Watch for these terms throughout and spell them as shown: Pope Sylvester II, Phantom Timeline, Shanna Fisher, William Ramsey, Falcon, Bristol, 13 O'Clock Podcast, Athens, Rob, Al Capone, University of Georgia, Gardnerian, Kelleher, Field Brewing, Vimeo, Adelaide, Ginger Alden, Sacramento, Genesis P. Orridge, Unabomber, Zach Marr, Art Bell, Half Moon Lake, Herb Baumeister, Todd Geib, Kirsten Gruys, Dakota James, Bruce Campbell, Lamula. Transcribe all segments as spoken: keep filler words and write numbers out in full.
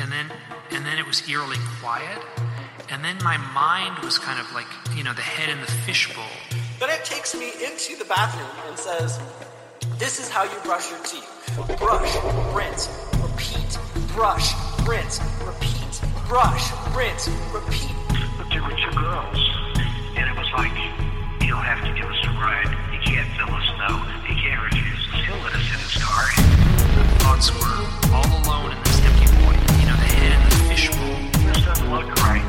And then and then it was eerily quiet. And then my mind was kind of like, you know, the head in the fishbowl. Then it takes me into the bathroom and says, this is how you brush your teeth. Brush, rinse, repeat. Brush, rinse, repeat. Brush, rinse, repeat. But there were two girls. And it was like, you'll have to give us a ride. You can't fill us, no. You can't refuse us. He'll let us in his car. The thoughts were all alone in this empty void. You know, the head in the fishbowl. This doesn't look right.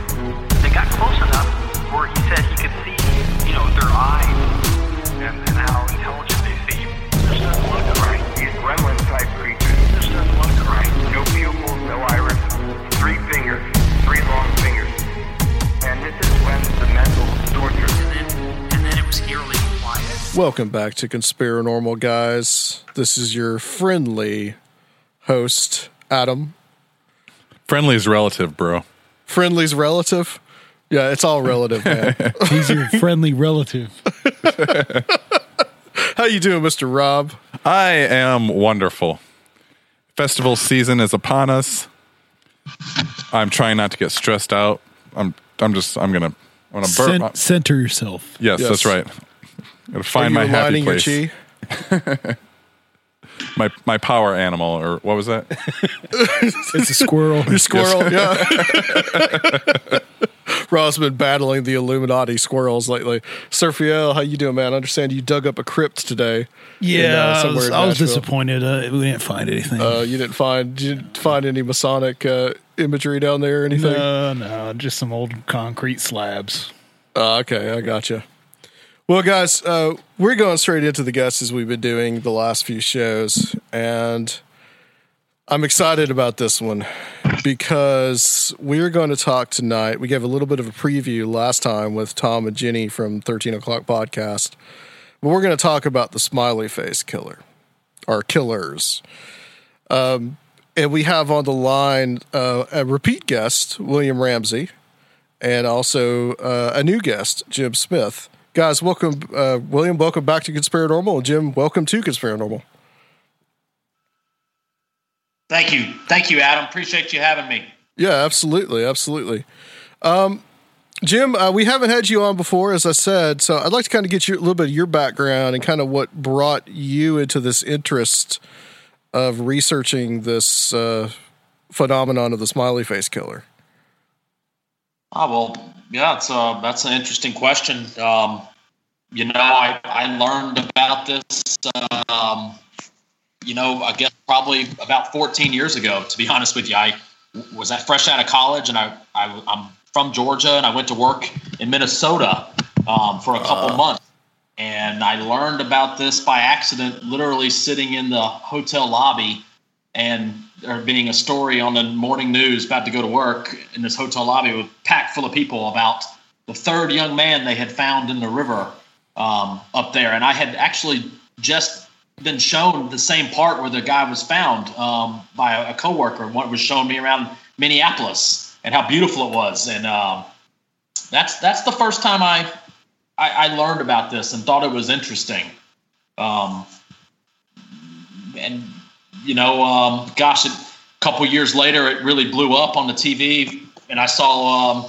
They got close enough where he said he could see, you know, their eyes and, and how intelligent they seem. This doesn't look right. These gremlin-type creatures. This doesn't look right. No pupils, no iris. Three fingers. Three long fingers. And this is when the mental torture. And then, and then it was eerily quiet. Welcome back to Conspiranormal, guys. This is your friendly host, Adam. Friendly's relative, bro. Friendly's relative? Yeah, it's all relative, man. He's your friendly relative. How you doing, Mister Rob? I am wonderful. Festival season is upon us. I'm trying not to get stressed out. I'm I'm just I'm gonna I'm gonna Cent- burp. Center yourself. Yes, yes, that's right. I'm gonna find my happy place. Are you aligning your chi? My my power animal, or what was that? It's a squirrel. Your squirrel, yeah. Rob's been battling the Illuminati squirrels lately. Serfiel, how you doing, man? I understand you dug up a crypt today. Yeah, in, uh, I, was, I was disappointed. Uh, we didn't find anything. Uh, you didn't find you didn't find any Masonic uh, imagery down there or anything? No, no, just some old concrete slabs. Uh, okay, I gotcha. Well, guys, uh, we're going straight into the guests as we've been doing the last few shows, and I'm excited about this one because we're going to talk tonight. We gave a little bit of a preview last time with Tom and Jenny from thirteen O'Clock Podcast, but we're going to talk about the Smiley Face Killer, or killers. Um, and we have on the line uh, a repeat guest, William Ramsey, and also uh, a new guest, Jim Smith. Guys, welcome, uh, William, welcome back to Conspiranormal. Jim, welcome to Conspiranormal. Thank you. Thank you, Adam. Appreciate you having me. Yeah, absolutely. Absolutely. Um, Jim, uh, we haven't had you on before, as I said, so I'd like to kind of get you a little bit of your background and kind of what brought you into this interest of researching this uh, phenomenon of the Smiley Face Killer. Ah, well... Yeah, it's uh, that's an interesting question. Um, you know, I, I learned about this, uh, um, you know, I guess probably about fourteen years ago, to be honest with you. I was fresh out of college, and I, I, I'm from Georgia, and I went to work in Minnesota um, for a couple uh. months. And I learned about this by accident, literally sitting in the hotel lobby and there being a story on the morning news about to go to work in this hotel lobby with packed full of people about the third young man they had found in the river um, up there. And I had actually just been shown the same part where the guy was found um, by a, a coworker. One was showing me around Minneapolis and how beautiful it was. And um, that's that's that's the first time I, I I learned about this and thought it was interesting. Um, and you know, um, gosh, a couple years later, it really blew up on the T V, and I saw um,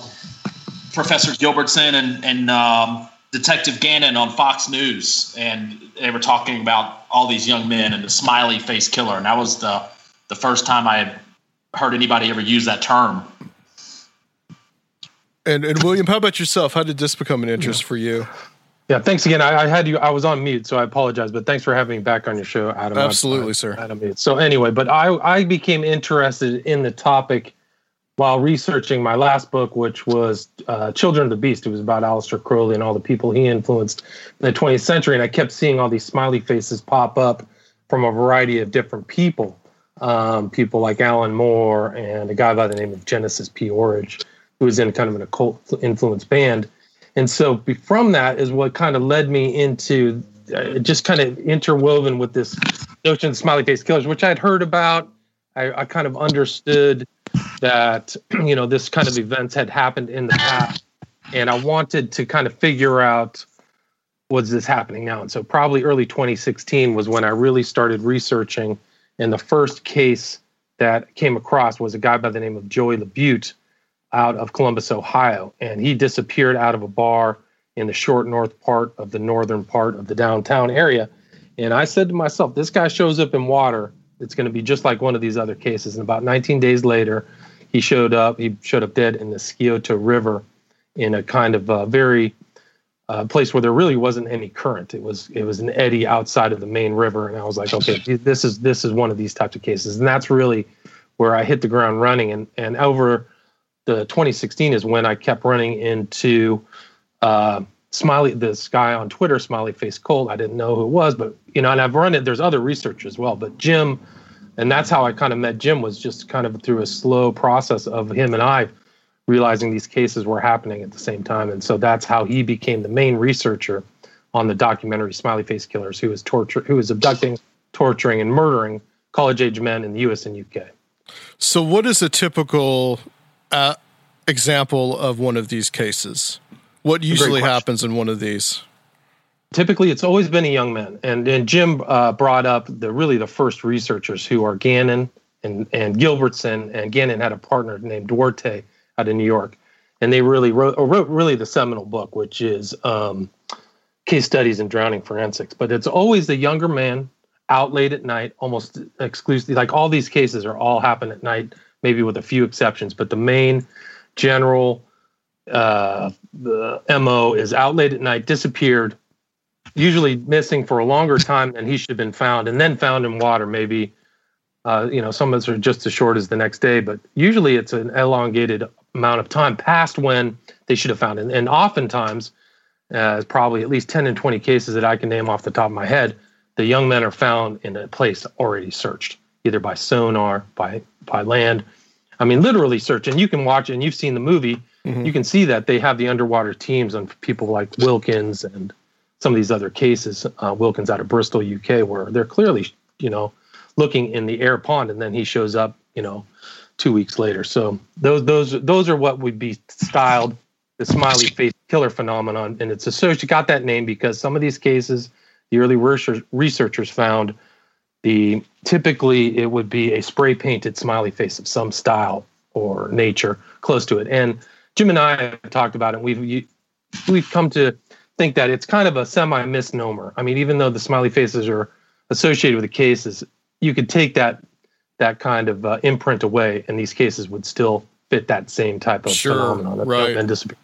Professor Gilbertson and and um, Detective Gannon on Fox News, and they were talking about all these young men and the Smiley Face Killer, and that was the the first time I had heard anybody ever use that term. And and William, how about yourself? How did this become an interest yeah. for you? Yeah, thanks again. I, I had you. I was on mute, so I apologize. But thanks for having me back on your show, Adam. Absolutely, I, I, sir. Adam. So anyway, but I I became interested in the topic while researching my last book, which was uh, Children of the Beast. It was about Aleister Crowley and all the people he influenced in the twentieth century. And I kept seeing all these smiley faces pop up from a variety of different people. Um, people like Alan Moore and a guy by the name of Genesis P. Orridge, who was in kind of an occult influence band. And so from that is what kind of led me into uh, just kind of interwoven with this notion of Smiley Face Killers, which I'd heard about. I, I kind of understood that, you know, this kind of events had happened in the past, and I wanted to kind of figure out, was this happening now? And so probably early twenty sixteen was when I really started researching, and the first case that came across was a guy by the name of Joey LaBute, out of Columbus, Ohio, and he disappeared out of a bar in the short north part of the northern part of the downtown area. And I said to myself, this guy shows up in water, it's going to be just like one of these other cases. And about nineteen days later, he showed up. He showed up dead in the Scioto River in a kind of uh, very uh, place where there really wasn't any current. It was it was an eddy outside of the main river. And I was like, okay, this is this is one of these types of cases. And that's really where I hit the ground running. And and over the twenty sixteen is when I kept running into uh, Smiley, this guy on Twitter, Smiley Face Colt. I didn't know who it was, but, you know, and I've run it. There's other research as well, but Jim, and that's how I kind of met Jim, was just kind of through a slow process of him and I realizing these cases were happening at the same time. And so that's how he became the main researcher on the documentary Smiley Face Killers, who is torture, who is abducting, torturing, and murdering college-age men in the U S and U K. So what is a typical... Uh, example of one of these cases? What usually happens in one of these? Typically, it's always been a young man. And and Jim uh, brought up the really the first researchers, who are Gannon and, and Gilbertson. And Gannon had a partner named Duarte out of New York. And they really wrote, or wrote really the seminal book, which is um, Case Studies in Drowning Forensics. But it's always the younger man out late at night, almost exclusively. Like all these cases are all happen at night, maybe with a few exceptions, but the main general uh, the M O is out late at night, disappeared, usually missing for a longer time than he should have been found, and then found in water. Maybe, uh, you know, some of us are just as short as the next day, but usually it's an elongated amount of time past when they should have found it. And, and oftentimes, uh, probably at least ten and twenty cases that I can name off the top of my head, the young men are found in a place already searched, either by sonar, by by land. I mean, literally search. And you can watch, and you've seen the movie, mm-hmm. you can see that they have the underwater teams on people like Wilkins and some of these other cases, uh, Wilkins out of Bristol, U K, where they're clearly, you know, looking in the air pond, and then he shows up, you know, two weeks later. So those those those are what would be styled the Smiley Face Killer phenomenon. And it's associated, got that name because some of these cases, the early researchers found the typically it would be a spray-painted smiley face of some style or nature close to it. And Jim and I have talked about it. We've we've come to think that it's kind of a semi-misnomer. I mean, even though the smiley faces are associated with the cases, you could take that that kind of uh, imprint away, and these cases would still fit that same type of sure, phenomenon. Right. And disappear.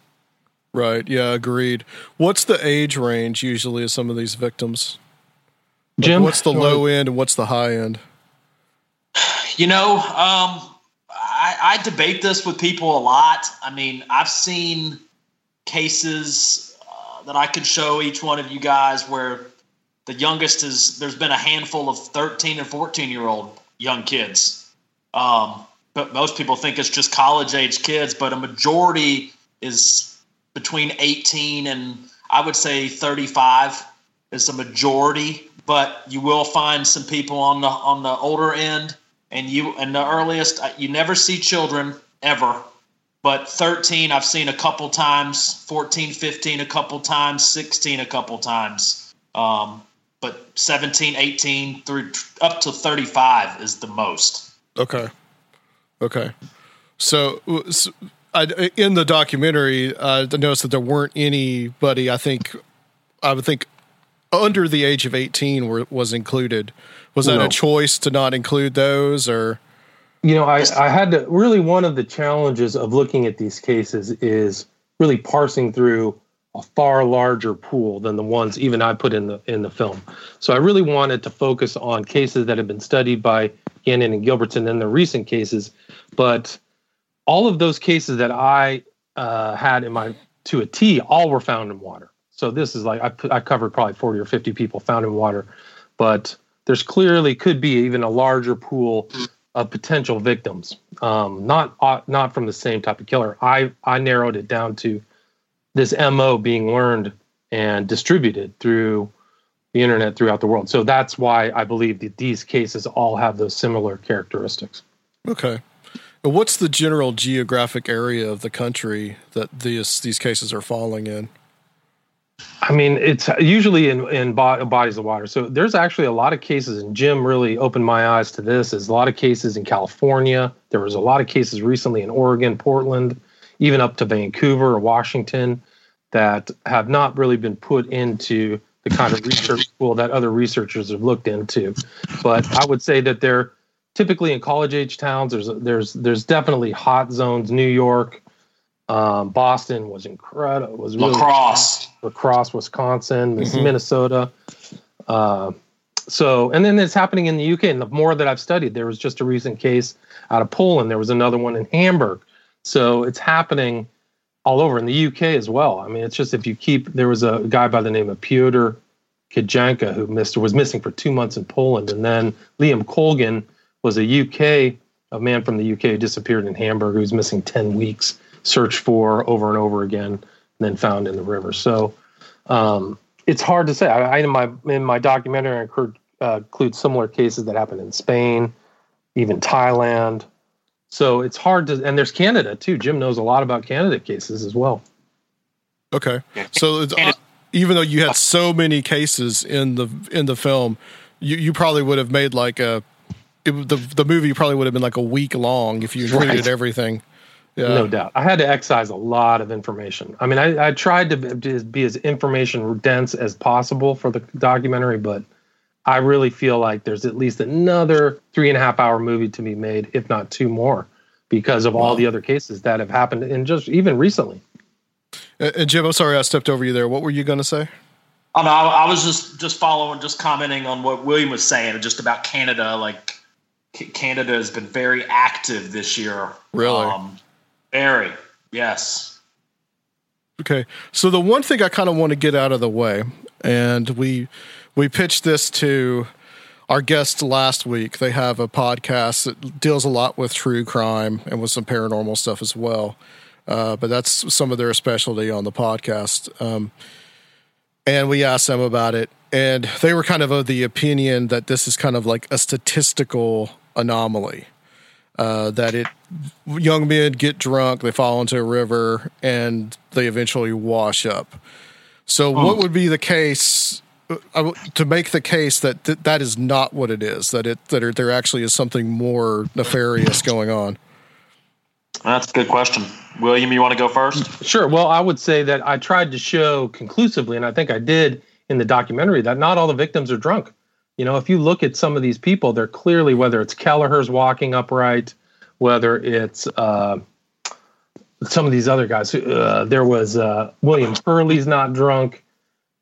Right. Yeah, agreed. What's the age range usually of some of these victims? Jim, like what's the low end and what's the high end? You know, um, I, I debate this with people a lot. I mean, I've seen cases uh, that I could show each one of you guys where the youngest is, there's been a handful of thirteen and fourteen year old young kids. Um, but most people think it's just college age kids, but a majority is between eighteen and I would say thirty-five is the majority. But you will find some people on the on the older end, and you and the earliest. You never see children ever. But thirteen, I've seen a couple times, fourteen, fifteen a couple times, sixteen a couple times. Um, but seventeen, eighteen through up to thirty-five is the most. Okay. Okay. So, so I, in the documentary, uh, I noticed that there weren't anybody, I think, I would think under the age of eighteen were, was included. Was that no. a choice to not include those, or? You know, I, I had to really, one of the challenges of looking at these cases is really parsing through a far larger pool than the ones even I put in the in the film. So I really wanted to focus on cases that have been studied by Gannon and Gilbertson and the recent cases. But all of those cases that I uh, had in my to a T, all were found in water. So this is like I, put, I covered probably forty or fifty people found in water. But there's clearly could be even a larger pool of potential victims, um, not uh, not from the same type of killer. I, I narrowed it down to this M O being learned and distributed through the internet throughout the world. So that's why I believe that these cases all have those similar characteristics. Okay. And what's the general geographic area of the country that these these cases are falling in? I mean, it's usually in, in bodies of water. So there's actually a lot of cases, and Jim really opened my eyes to this. There's a lot of cases in California. There was a lot of cases recently in Oregon, Portland, even up to Vancouver or Washington that have not really been put into the kind of research pool that other researchers have looked into. But I would say that they're typically in college-age towns. There's there's there's definitely hot zones. New York, um, Boston was incredible. Was really Lacrosse. Lacrosse, Wisconsin, mm-hmm. Minnesota. Uh, so, and then it's happening in the U K. And the more that I've studied, there was just a recent case out of Poland. There was another one in Hamburg. So it's happening all over in the U K as well. I mean, it's just if you keep, there was a guy by the name of Piotr Kajanka who missed, was missing for two months in Poland. And then Liam Colgan was a U K, a man from the U K who disappeared in Hamburg, who was missing ten weeks, searched for over and over again, and then found in the river. So um, it's hard to say. I, I in my in my documentary, I include, uh, include similar cases that happen in Spain, even Thailand. So it's hard to, and there's Canada too. Jim knows a lot about Canada cases as well. Okay, so it's, uh, even though you had so many cases in the in the film, you, you probably would have made like a it, the the movie probably would have been like a week long if you included right. everything. Yeah. No doubt. I had to excise a lot of information. I mean, I, I tried to be as information dense as possible for the documentary, but I really feel like there's at least another three and a half hour movie to be made, if not two more, because of all the other cases that have happened and just even recently. And, and Jim, I'm sorry I stepped over you there. What were you going to say? Oh, no, I, I was just, just following, just commenting on what William was saying just about Canada. Like Canada has been very active this year. Really? Um, Very, yes. Okay, so the one thing I kind of want to get out of the way, and we we pitched this to our guests last week. They have a podcast that deals a lot with true crime and with some paranormal stuff as well, uh, but that's some of their specialty on the podcast. Um, and we asked them about it, and they were kind of of the opinion that this is kind of like a statistical anomaly. Uh, that it young men get drunk, they fall into a river, and they eventually wash up. So oh. what would be the case uh, to make the case that th- that is not what it is, that it that are, there actually is something more nefarious going on? That's a good question. William, you want to go first? Sure. Well, I would say that I tried to show conclusively, and I think I did in the documentary, that not all the victims are drunk. You know, if you look at some of these people, they're clearly, whether it's Kelleher's walking upright, whether it's uh, some of these other guys. Uh, there was uh, William Hurley's not drunk.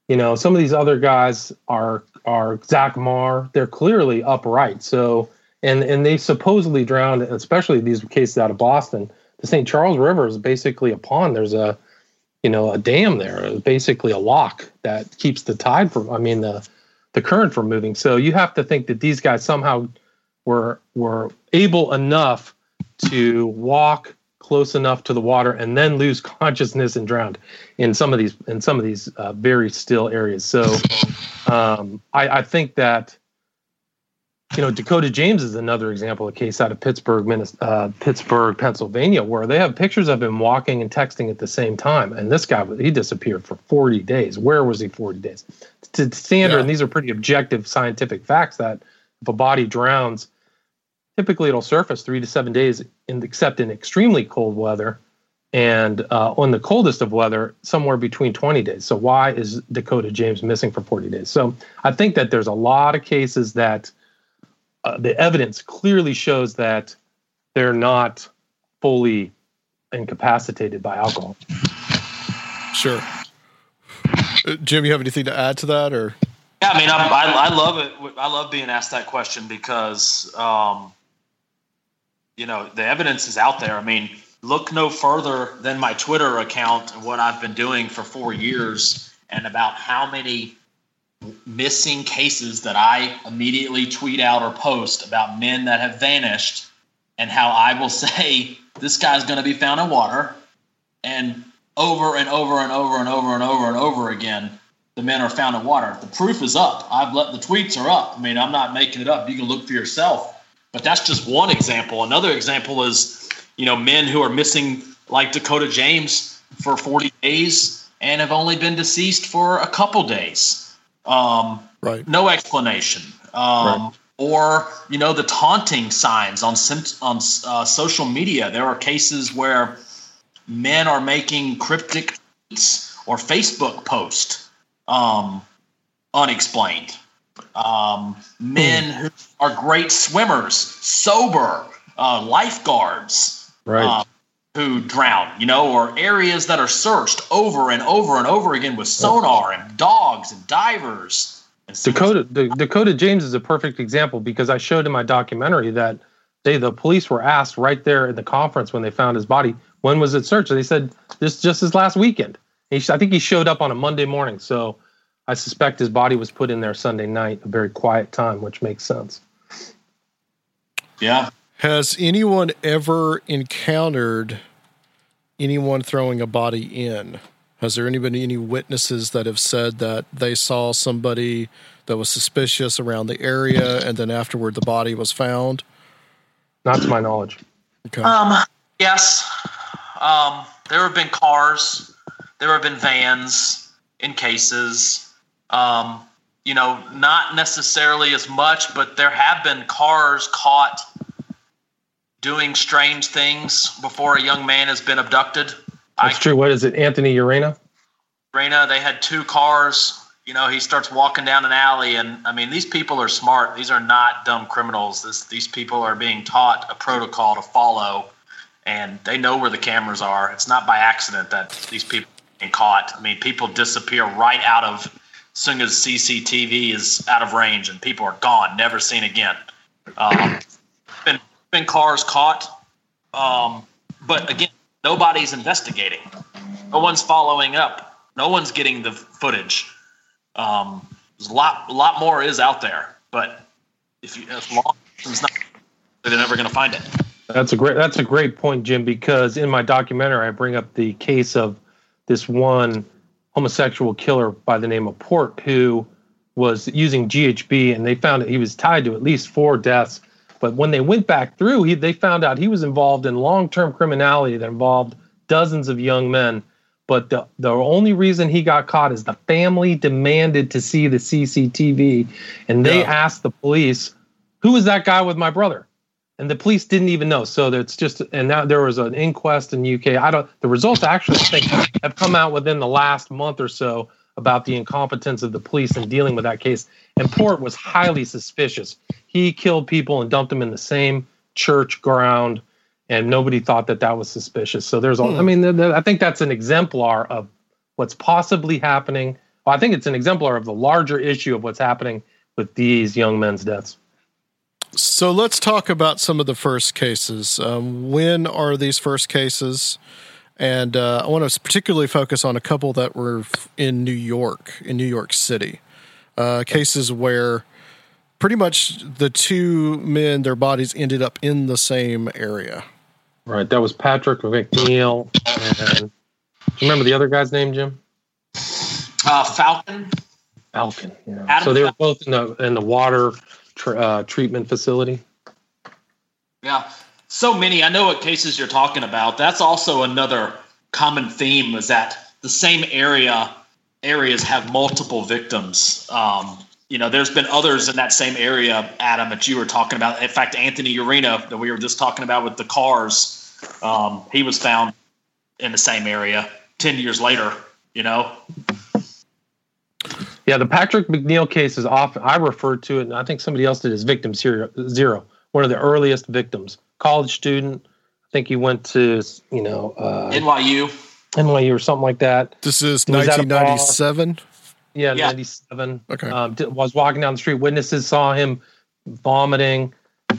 You know, some of these other guys are are Zach Marr. They're clearly upright. So, and and they supposedly drowned, especially these cases out of Boston. The Saint Charles River is basically a pond. There's a, you know, a dam there. It's basically a lock that keeps the tide from, I mean, the... the current from moving. So you have to think that these guys somehow were were able enough to walk close enough to the water and then lose consciousness and drowned in some of these in some of these uh, very still areas. So um, I, I think that you know, Dakota James is another example, a case out of Pittsburgh, Minnesota, uh, Pittsburgh, Pennsylvania, where they have pictures of him walking and texting at the same time. And this guy, he disappeared for forty days. Where was he forty days? To standard, yeah. And these are pretty objective scientific facts that if a body drowns, typically it'll surface three to seven days, in, except in extremely cold weather. And uh, on the coldest of weather, somewhere between twenty days. So why is Dakota James missing for forty days? So I think that there's a lot of cases that uh, the evidence clearly shows that they're not fully incapacitated by alcohol. Sure. Uh, Jim, you have anything to add to that? Or yeah, I mean, I, I, I love it. I love being asked that question because, um, you know, the evidence is out there. I mean, look no further than my Twitter account and what I've been doing for four years and about how many missing cases that I immediately tweet out or post about men that have vanished and how I will say, this guy's going to be found in water. And over and over and over and over and over and over again, the men are found in water. The proof is up. I've let the tweets are up. I mean, I'm not making it up. You can look for yourself. But that's just one example. Another example is, you know, men who are missing like Dakota James for forty days and have only been deceased for a couple days. Um, right. No explanation. Um, right. Or, you know, the taunting signs on on uh, social media. There are cases where men are making cryptic tweets or Facebook posts um, unexplained. Um, men who are great swimmers, sober, uh, lifeguards. Right. Um, who drown, you know, or areas that are searched over and over and over again with sonar and dogs and divers. And Dakota D- Dakota James is a perfect example because I showed in my documentary that they the police were asked right there at the conference when they found his body, when was it searched? And they said, this just this last weekend. He, I think he showed up on a Monday morning. So I suspect his body was put in there Sunday night, a very quiet time, which makes sense. Yeah. Has anyone ever encountered anyone throwing a body in? Has there been any witnesses that have said that they saw somebody that was suspicious around the area and then afterward the body was found? Not to my knowledge. Okay. Um, yes. Um, there have been cars. There have been vans in cases. Um, you know, not necessarily as much, but there have been cars caught doing strange things before a young man has been abducted. That's I, true. What is it? Anthony Urena? Urena, they had two cars. You know, he starts walking down an alley. And, I mean, these people are smart. These are not dumb criminals. This, these people are being taught a protocol to follow, and they know where the cameras are. It's not by accident that these people are being caught. I mean, people disappear right out of, as soon as C C T V is out of range, and people are gone, never seen again. Um been cars caught, um, but again, nobody's investigating. No one's following up. No one's getting the footage. Um, there's a lot, a lot more is out there, but if you, if law enforcement's not, they're never going to find it. That's a great, that's a great point, Jim. Because in my documentary, I bring up the case of this one homosexual killer by the name of Port, who was using G H B, and they found that he was tied to at least four deaths. But when they went back through, he, they found out he was involved in long-term criminality that involved dozens of young men. But the, the only reason he got caught is the family demanded to see the C C T V. And they yeah. asked the police, who was that guy with my brother? And the police didn't even know. So that's just, and now there was an inquest in the U K. I don't, the results actually, I think, have come out within the last month or so about the incompetence of the police in dealing with that case. And Port was highly suspicious. He killed people and dumped them in the same church ground, and nobody thought that that was suspicious. So there's, all, I mean, th- th- I think that's an exemplar of what's possibly happening. Well, I think it's an exemplar of the larger issue of what's happening with these young men's deaths. So let's talk about some of the first cases. Um, when are these first cases? And uh, I want to particularly focus on a couple that were in New York, in New York City. Uh, cases where pretty much the two men, their bodies ended up in the same area. Right. That was Patrick McNeil. And do you remember the other guy's name, Jim? Uh, Falcon. Falcon. Yeah. Adam so they were both in the in the water tr- uh, treatment facility? Yeah, so many. I know what cases you're talking about. That's also another common theme, is that the same area areas have multiple victims. Um, you know, there's been others in that same area, Adam, that you were talking about. In fact, Anthony Urena, that we were just talking about with the cars, um, he was found in the same area ten years later, you know? Yeah, the Patrick McNeil case is often, I refer to it, and I think somebody else did, as victim zero, one of the earliest victims. College student, I think he went to, you know... Uh, N Y U. N Y U or something like that. This is nineteen ninety-seven? Yeah, yeah, ninety-seven. Okay. Um, was walking down the street. Witnesses saw him vomiting,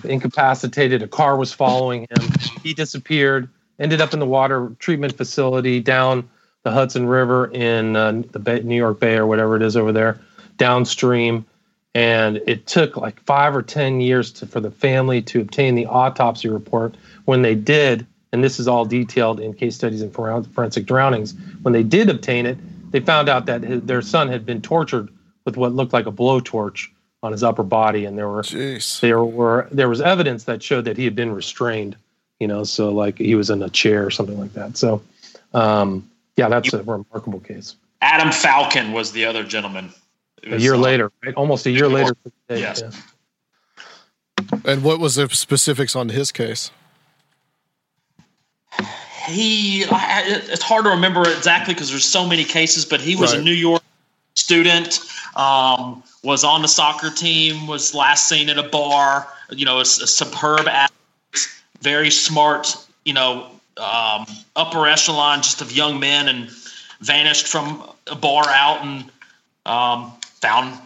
incapacitated. A car was following him. He disappeared, ended up in the water treatment facility down the Hudson River in uh, the Bay, New York Bay or whatever it is over there, downstream. And it took like five or ten years to, for the family to obtain the autopsy report. When they did, and this is all detailed in case studies and forensic drownings, when they did obtain it, they found out that his, their son had been tortured with what looked like a blowtorch on his upper body, and there were Jeez. there were there was evidence that showed that he had been restrained, you know, so like he was in a chair or something like that. So, um, yeah, that's a remarkable case. Adam Falcon was the other gentleman. A year like, later, right? Almost a year before. later. Yes. Yeah. And what was the specifics on his case? He, it's hard to remember exactly because there's so many cases, but he was right. a New York student, um, was on the soccer team, was last seen at a bar, you know, a, a superb athlete, very smart, you know, um, upper echelon just of young men, and vanished from a bar out and um, found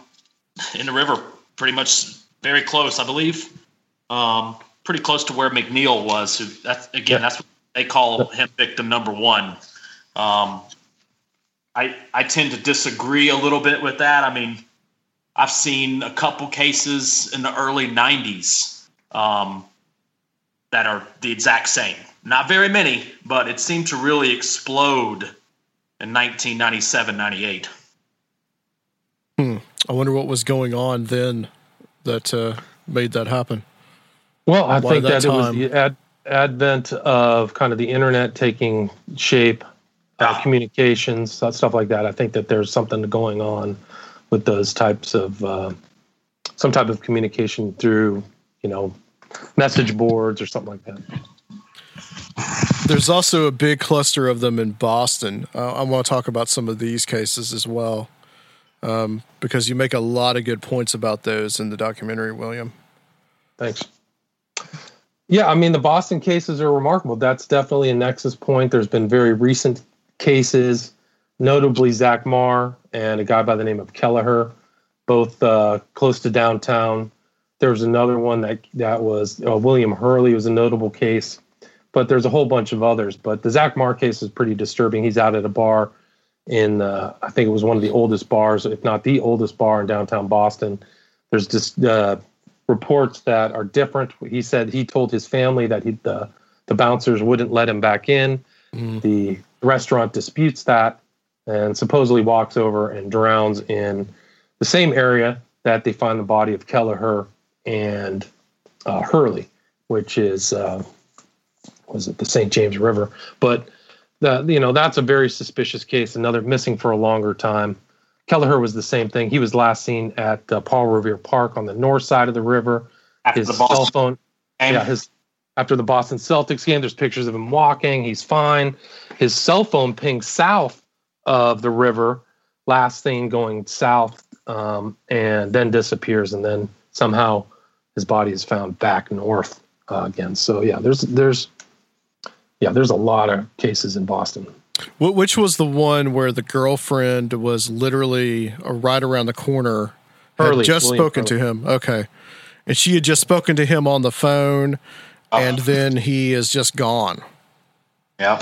in the river pretty much very close, I believe, um, pretty close to where McNeil was. Who, that's, again, yeah. that's what they call him victim number one. Um, I I tend to disagree a little bit with that. I mean, I've seen a couple cases in the early nineties um, that are the exact same. Not very many, but it seemed to really explode in nineteen ninety-seven, ninety-eight. Hmm. I wonder what was going on then that uh, made that happen. Well, I Why think that, that it was the ad- advent of kind of the internet taking shape, uh, ah. communications, stuff like that. I think that there's something going on with those types of uh, some type of communication through, you know, message boards or something like that. There's also a big cluster of them in Boston. Uh, I want to talk about some of these cases as well, um, because you make a lot of good points about those in the documentary, William. Thanks. Yeah, I mean, the Boston cases are remarkable. That's definitely a nexus point. There's been very recent cases, notably Zach Marr and a guy by the name of Kelleher, both uh, close to downtown. There was another one that that was uh, William Hurley was a notable case, but there's a whole bunch of others. But the Zach Marr case is pretty disturbing. He's out at a bar in, uh, I think it was one of the oldest bars, if not the oldest bar in downtown Boston. There's just... Uh, reports that are different. He said he told his family that he, the, the bouncers wouldn't let him back in. Mm. The restaurant disputes that and supposedly walks over and drowns in the same area that they find the body of Kelleher and uh, Hurley, which is, uh, was it the Saint James River? But, the, you know, that's a very suspicious case, another missing for a longer time. Kelleher was the same thing. He was last seen at uh, Paul Revere Park on the north side of the river. After his the Boston cell phone, game. yeah, his after the Boston Celtics game. There's pictures of him walking. He's fine. His cell phone pings south of the river. Last thing going south, um, and then disappears, and then somehow his body is found back north uh, again. So yeah, there's there's yeah, there's a lot of cases in Boston. Which was the one where the girlfriend was literally right around the corner, Hurley, had just William spoken Hurley. to him. Okay. And she had just spoken to him on the phone, oh. and then he is just gone. Yeah.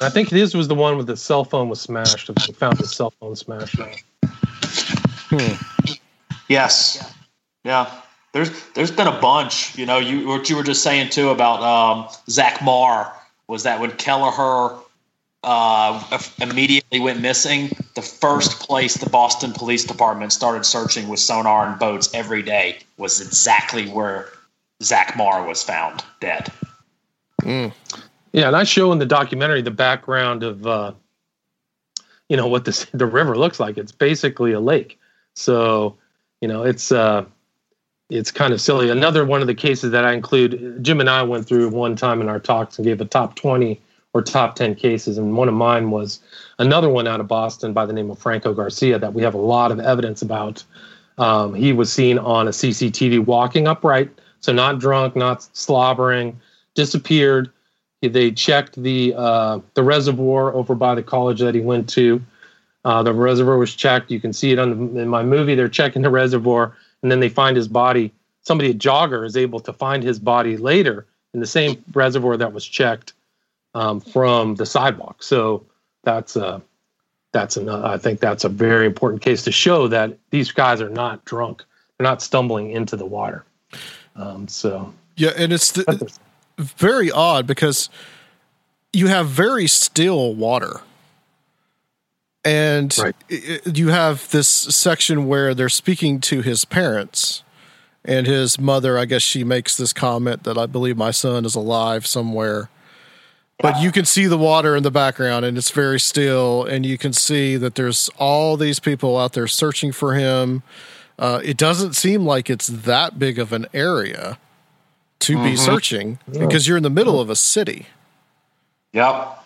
I think this was the one where the cell phone was smashed. They found his cell phone smashed. Hmm. Yes. Yeah. There's There's been a bunch. You know, you what you were just saying, too, about um, Zach Marr was that when Kelleher... uh, immediately went missing, the first place the Boston Police Department started searching with sonar and boats every day was exactly where Zach Marr was found dead. Mm. Yeah, and I show in the documentary the background of, uh, you know, what this, the river looks like. It's basically a lake. So, you know, it's uh, it's kind of silly. Another one of the cases that I include, Jim and I went through one time in our talks and gave a top twenty or top ten cases. And one of mine was another one out of Boston by the name of Franco Garcia that we have a lot of evidence about. Um, he was seen on a C C T V walking upright, so not drunk, not slobbering, disappeared. They checked the uh, the reservoir over by the college that he went to. Uh, the reservoir was checked. You can see it on the, in my movie. They're checking the reservoir, and then they find his body. Somebody, a jogger, is able to find his body later in the same reservoir that was checked um, from the sidewalk. So that's uh, that's another, I think that's a very important case to show that these guys are not drunk. They're not stumbling into the water. Um, so yeah, and it's. The- Very odd because you have very still water, and right. it, you have this section where they're speaking to his parents and his mother. I guess she makes this comment that I believe my son is alive somewhere, but you can see the water in the background and it's very still. And you can see that there's all these people out there searching for him. Uh, it doesn't seem like it's that big of an area to be mm-hmm. searching yeah. because you're in the middle of a city. Yep.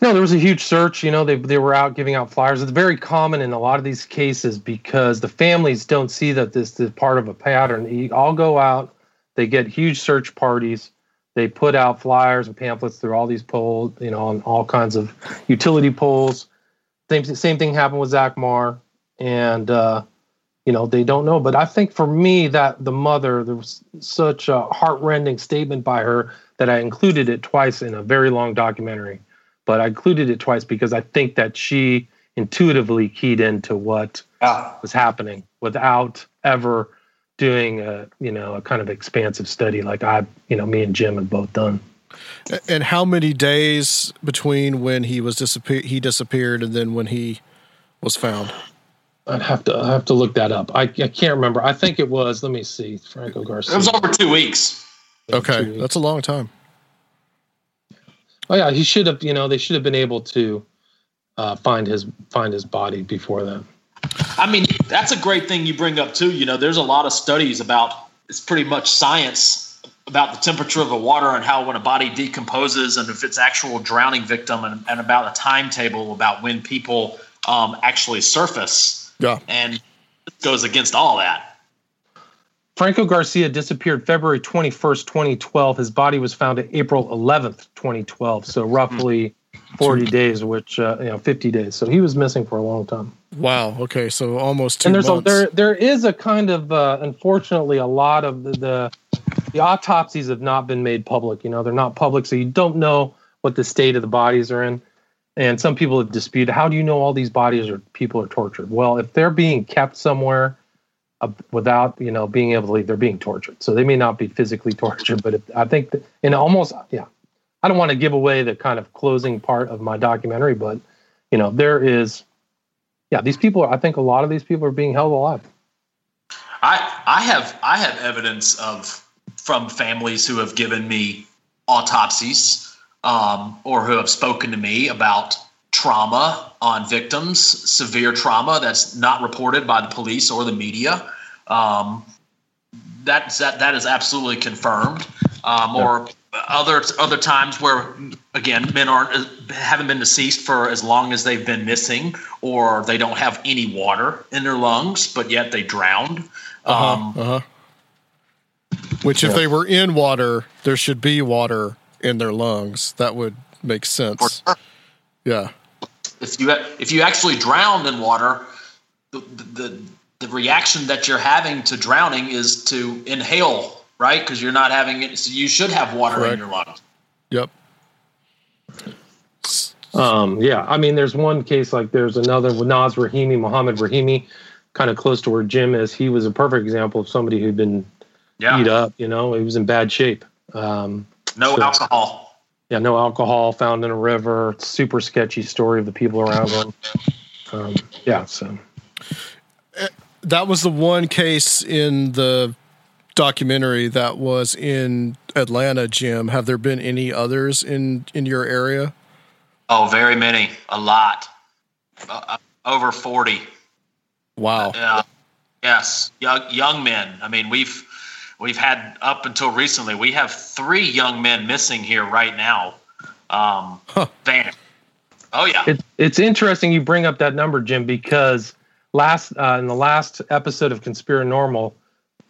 No, there was a huge search. You know, they they were out giving out flyers. It's very common in a lot of these cases because the families don't see that this is part of a pattern. They all go out. They get huge search parties. They put out flyers and pamphlets through all these poles, you know, on all kinds of utility poles. Same, same thing happened with Zach Marr. And, uh, you know, they don't know. But I think for me that the mother, there was such a heartrending statement by her that I included it twice in a very long documentary. But I included it twice because I think that she intuitively keyed into what ah. was happening without ever doing a, you know, a kind of expansive study like I, you know, me and Jim have both done. And how many days between when he was disappear he disappeared and then when he was found? I'd have to I have to look that up. I, I can't remember. I think it was. Let me see. Franco Garcia. It was over two weeks. Okay, two weeks. That's a long time. Oh yeah, he should have. You know, they should have been able to uh, find his find his body before that. I mean, that's a great thing you bring up too. You know, there's a lot of studies about. It's pretty much science about the temperature of the water and how when a body decomposes and if it's actual drowning victim and, and about a timetable about when people um, actually surface. Yeah. And it goes against all that. Franco Garcia disappeared February twenty-first, twenty twelve. His body was found at April eleventh, twenty twelve. So roughly forty days, which, uh, you know, fifty days. So he was missing for a long time. Wow. Okay. So almost two and there's months. A, there, there is a kind of, uh, unfortunately, a lot of the, the, the autopsies have not been made public. You know, they're not public. So you don't know what the state of the bodies are in. And some people have disputed, how do you know all these bodies or people are tortured? Well, if they're being kept somewhere uh, without, you know, being able to leave, they're being tortured. So they may not be physically tortured, but if, I think, that, and almost, yeah, I don't want to give away the kind of closing part of my documentary, but, you know, there is, yeah, these people are, I think a lot of these people are being held alive. I, I have, I have evidence of, from families who have given me autopsies, Um, or who have spoken to me about trauma on victims, severe trauma that's not reported by the police or the media. Um, that that that is absolutely confirmed. Um, or other other times where again men aren't haven't been deceased for as long as they've been missing, or they don't have any water in their lungs, but yet they drowned. Uh-huh, um, uh-huh. Which, if yeah. they were in water, there should be water in their lungs. That would make sense. Sure. Yeah. If you if you actually drowned in water, the, the the reaction that you're having to drowning is to inhale, right? Because you're not having it. So you should have water Correct. In your lungs. Yep. Um, yeah. I mean, there's one case like there's another with Naz Rahimi, Muhammad Rahimi, kind of close to where Jim is. He was a perfect example of somebody who'd been yeah. beat up. You know, he was in bad shape. Um, No so, alcohol. yeah, no alcohol, found in a river, super sketchy story of the people around him. Um, yeah, so. That was the one case in the documentary that was in Atlanta, Jim. Have there been any others in, in your area? Oh, very many. A lot. Uh, over forty. Wow. Yeah. Uh, yes. Young, young men. I mean, we've, we've had up until recently, we have three young men missing here right now. Um, huh. Van. Oh yeah. It, it's interesting you bring up that number, Jim, because last, uh, in the last episode of Conspiranormal,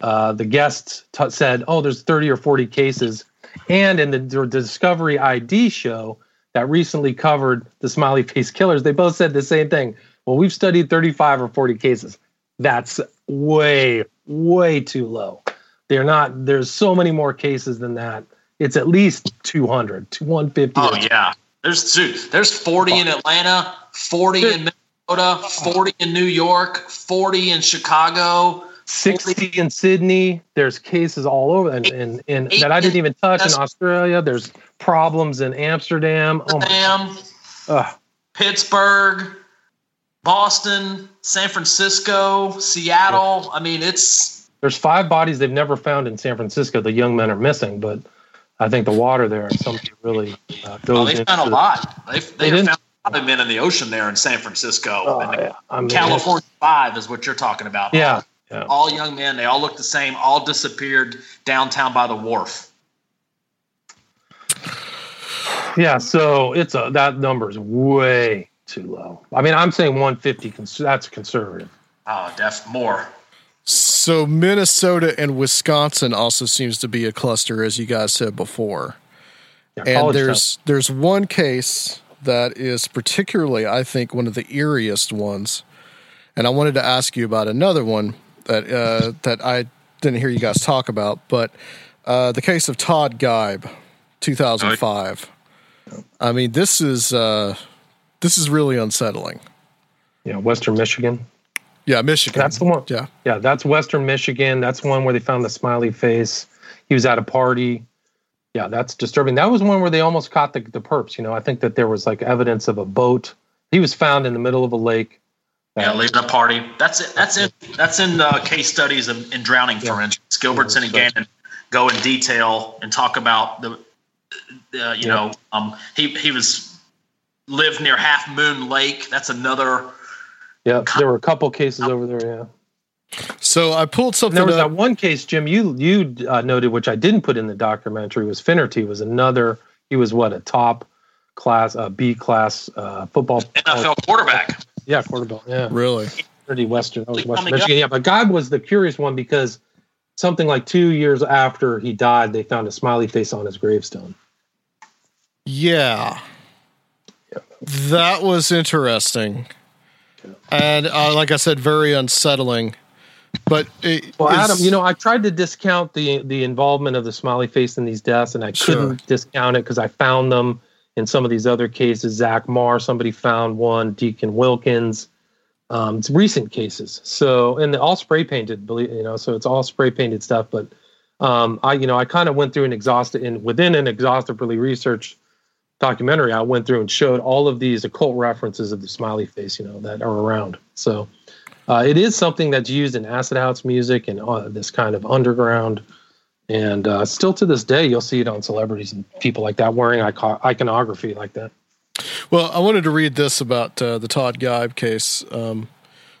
uh, the guests t- said, oh, there's thirty or forty cases. And in the, the Discovery I D show that recently covered the Smiley Face Killers, they both said the same thing. Well, we've studied thirty-five or forty cases. That's way, way too low. They're not, there's so many more cases than that. It's at least two hundred, one fifty. Oh, yeah. There's two. There's forty in Atlanta, forty in Minnesota, forty in New York, forty in Chicago, sixty in Sydney. There's cases all over, and, and, and that I didn't even touch in Australia. There's problems in Amsterdam, oh my God. Pittsburgh, Boston, San Francisco, Seattle. I mean, it's there's five bodies they've never found in San Francisco. The young men are missing, but I think the water there somebody really. Uh, oh, they found a lot. They they, they found a lot of men in the ocean there in San Francisco. Oh, and yeah. I mean, California Five is what you're talking about. Yeah, yeah, all young men. They all look the same. All disappeared downtown by the wharf. Yeah, so it's a that number is way too low. I mean, I'm saying one fifty. That's conservative. Oh, def more. So Minnesota and Wisconsin also seems to be a cluster, as you guys said before. Yeah, and there's time. there's one case that is particularly, I think, one of the eeriest ones. And I wanted to ask you about another one that uh, that I didn't hear you guys talk about, but uh, the case of Todd Geib, two thousand five. Oh. I mean, this is uh, this is really unsettling. Yeah, Western Michigan. Yeah, Michigan. That's the one. Yeah, yeah, that's Western Michigan. That's one where they found the smiley face. He was at a party. Yeah, that's disturbing. That was one where they almost caught the, the perps. You know, I think that there was like evidence of a boat. He was found in the middle of a lake. Yeah, leaving a party. That's it. That's in that's in uh, case studies in, in drowning yeah. forensics. Gilbertson and Gannon go in detail and talk about the. Uh, you yeah. know, um, he he was lived near Half Moon Lake. That's another. Yeah, there were a couple cases over there, yeah. So I pulled something up. There was up. that one case, Jim, you you uh, noted, which I didn't put in the documentary, was Finnerty was another, he was what, a top class, uh, B-class uh, football N F L uh, quarterback. Yeah, quarterback, yeah. Really? Finnerty, Western, that was Western Michigan. Yeah, but God was the curious one because something like two years after he died, they found a smiley face on his gravestone. Yeah. yeah. That was interesting. And uh, like I said, very unsettling. But it, well, Adam, you know, I tried to discount the the involvement of the smiley face in these deaths, and I sure. couldn't discount it because I found them in some of these other cases. Zach Marr, somebody found one. Deacon Wilkins. Um, it's recent cases, so and all spray painted, believe you know. So it's all spray painted stuff. But um, I, you know, I kind of went through an exhaustive in within an exhaustively researched documentary, I went through and showed all of these occult references of the smiley face, you know, that are around. So uh, it is something that's used in acid house music and uh, this kind of underground. And uh, still to this day, you'll see it on celebrities and people like that wearing icon- iconography like that. Well, I wanted to read this about uh, the Todd Geib case. Um,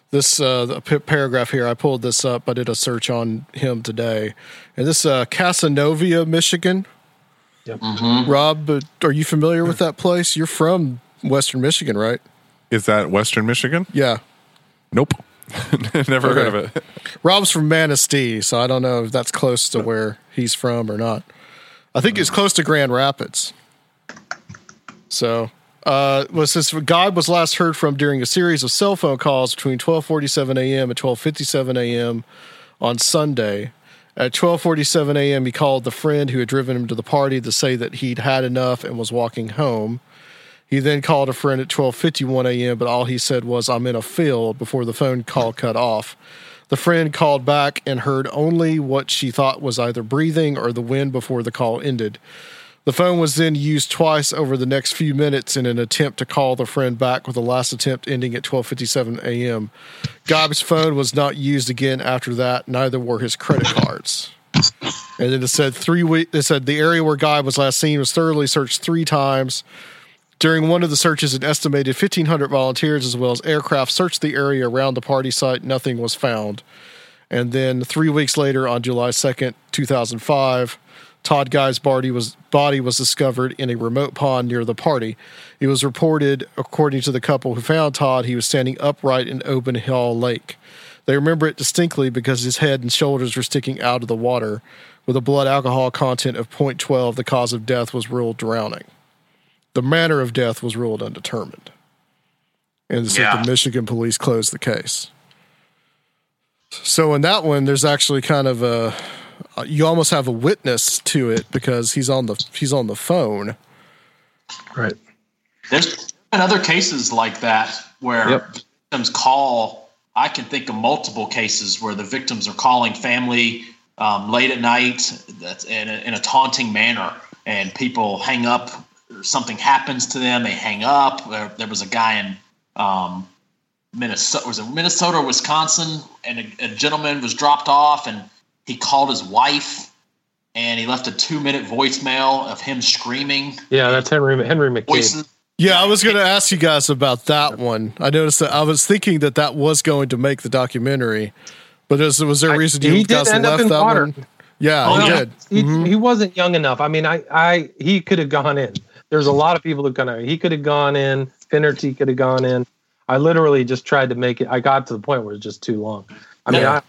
this uh, p- paragraph here, I pulled this up. I did a search on him today. And this uh, Casanova, Michigan. Yep. Mm-hmm. Rob, are you familiar with that place? You're from Western Michigan, right? Is that Western Michigan? Yeah. Nope. Never okay. heard of it. Rob's from Manistee, so I don't know if that's close to where he's from or not. I think mm. it's close to Grand Rapids. So, uh, well, since God was last heard from during a series of cell phone calls between twelve forty-seven a.m. and twelve fifty-seven a.m. on Sunday. At twelve forty-seven a.m., he called the friend who had driven him to the party to say that he'd had enough and was walking home. He then called a friend at twelve fifty-one a.m., but all he said was, "I'm in a field," before the phone call cut off. The friend called back and heard only what she thought was either breathing or the wind before the call ended. The phone was then used twice over the next few minutes in an attempt to call the friend back, with the last attempt ending at twelve fifty-seven a.m. Geib's phone was not used again after that. Neither were his credit cards. And then it said three weeks. It said the area where Geib was last seen was thoroughly searched three times. During one of the searches, an estimated fifteen hundred volunteers as well as aircraft searched the area around the party site. Nothing was found. And then three weeks later, on July second, two thousand five, Todd Geib's body was, body was discovered in a remote pond near the party. It was reported, according to the couple who found Todd, he was standing upright in open Hell Lake. They remember it distinctly because his head and shoulders were sticking out of the water. With a blood alcohol content of point one two, the cause of death was ruled drowning. The manner of death was ruled undetermined. And so yeah. the Michigan police closed the case. So in that one, there's actually kind of a... You almost have a witness to it because he's on the he's on the phone. Right. There's been other cases like that where yep. victims call. I can think of multiple cases where the victims are calling family um, late at night that's in a, in a taunting manner, and people hang up. Or something happens to them. They hang up. There, there was a guy in um, Minnesota, was it Minnesota or Wisconsin, and a, a gentleman was dropped off and. He called his wife, and he left a two-minute voicemail of him screaming. Yeah, that's Henry Henry McCabe. Yeah, I was going to ask you guys about that one. I noticed that I was thinking that that was going to make the documentary, but was, was there a reason I, you guys left that water. One? Yeah, oh, he no. did. He, mm-hmm. he wasn't young enough. I mean, I, I he could have gone in. There's a lot of people who've gone out. He could have gone in. Finnerty could have gone in. I literally just tried to make it. I got to the point where it was just too long. I no. mean, I.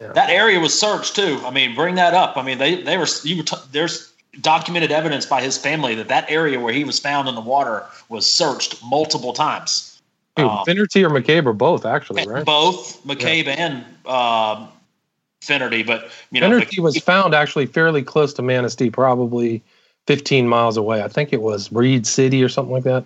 Yeah. That area was searched too. I mean, bring that up. I mean, they, they were, you were t- there's documented evidence by his family that that area where he was found in the water was searched multiple times. Dude, um, Finnerty or McCabe or both, actually, right? Both McCabe yeah. and um, Finnerty, but you know, Finnerty McCabe, was found actually fairly close to Manistee, probably fifteen miles away. I think it was Reed City or something like that.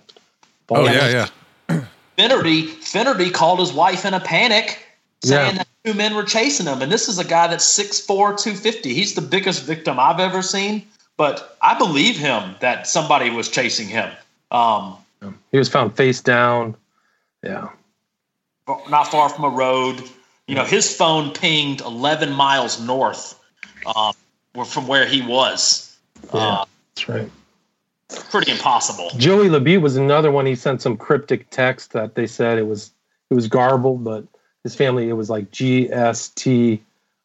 Ball oh yeah, yeah. yeah. Finnerty, Finnerty called his wife in a panic, saying yeah. that two men were chasing him. And this is a guy that's six four, two fifty. He's the biggest victim I've ever seen, but I believe him that somebody was chasing him. Um, he was found face down. Yeah. Not far from a road. You know, his phone pinged eleven miles north um, from where he was. Yeah, uh, that's right. Pretty impossible. Joey LaBute was another one. He sent some cryptic text that they said it was, it was garbled, but his family, it was like G S T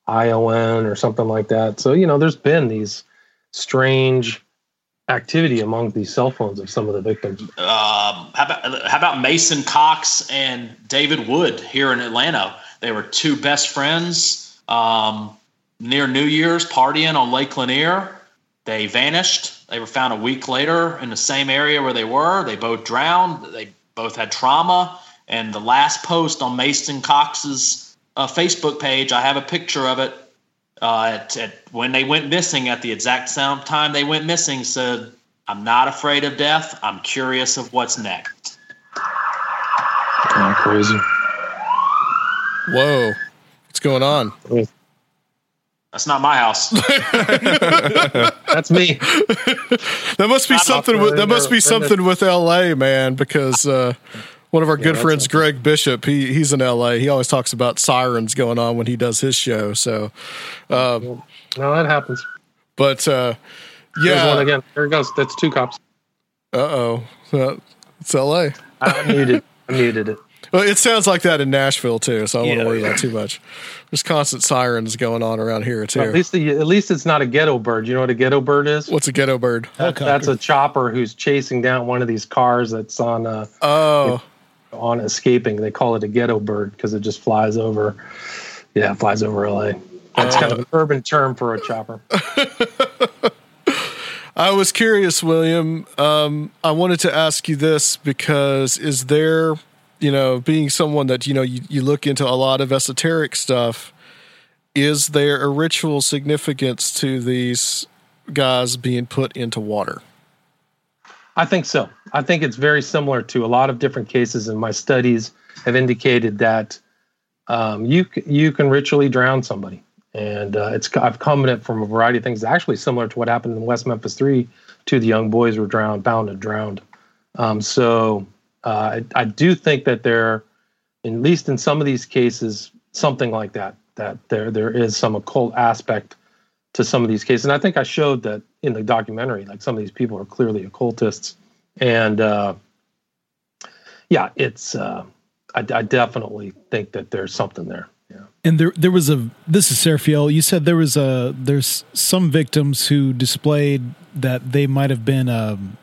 I O N or something like that. So, you know, there's been these strange activity among these cell phones of some of the victims. Um, how about how about Mason Cox and David Wood here in Atlanta? They were two best friends um, near New Year's partying on Lake Lanier. They vanished. They were found a week later in the same area where they were. They both drowned. They both had trauma. And the last post on Mason Cox's uh, Facebook page, I have a picture of it. Uh, at, at when they went missing, at the exact same time they went missing, said, "I'm not afraid of death. I'm curious of what's next." Kind of crazy. Whoa, what's going on? That's not my house. That's me. That must be I'm something. With, that must be something with L A, man, because. Uh, One of our yeah, good friends, awesome. Greg Bishop, he he's in L A. He always talks about sirens going on when he does his show. So, um, no, that happens. But uh, yeah, there's one again. There it goes. That's two cops. Uh-oh. Uh oh, it's L A. I muted. I muted it. Well, it sounds like that in Nashville too, so I yeah. wouldn't worry about it too much. There's constant sirens going on around here too. At least, the, at least it's not a ghetto bird. You know what a ghetto bird is? What's a ghetto bird? That, that's a chopper who's chasing down one of these cars that's on. Uh, oh. on escaping. They call it a ghetto bird because it just flies over yeah it flies over L A. That's kind of an urban term for a chopper. I was curious, William, um I wanted to ask you this, because is there, you know, being someone that, you know, you, you look into a lot of esoteric stuff, is there a ritual significance to these guys being put into water? I think so. I think it's very similar to a lot of different cases, and my studies have indicated that um, you you can ritually drown somebody, and uh, it's I've come at it from a variety of things. It's actually similar to what happened in West Memphis three two of the young boys were drowned, bound and drowned. Um, so uh, I, I do think that there, at least in some of these cases, something like that, that there there is some occult aspect to some of these cases. And I think I showed that in the documentary, like some of these people are clearly occultists. And uh, yeah, it's uh, I, I definitely think that there's something there. Yeah. And there, there was a, this is Serfiel. You said there was a, there's some victims who displayed that they might've been um,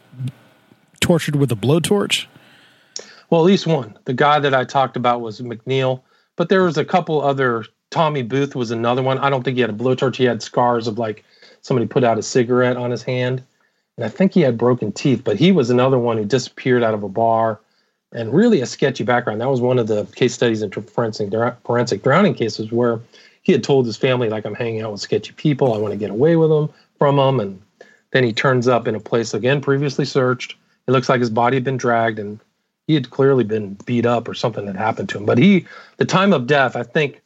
tortured with a blowtorch. Well, at least one, the guy that I talked about was McNeil, but there was a couple other, Tommy Booth was another one. I don't think he had a blowtorch. He had scars of like somebody put out a cigarette on his hand. And I think he had broken teeth, but he was another one who disappeared out of a bar. And really a sketchy background. That was one of the case studies in forensic, forensic drowning cases where he had told his family, like, I'm hanging out with sketchy people. I want to get away with them, from them. And then he turns up in a place, again, previously searched. It looks like his body had been dragged, and he had clearly been beat up or something had happened to him. But he, the time of death, I think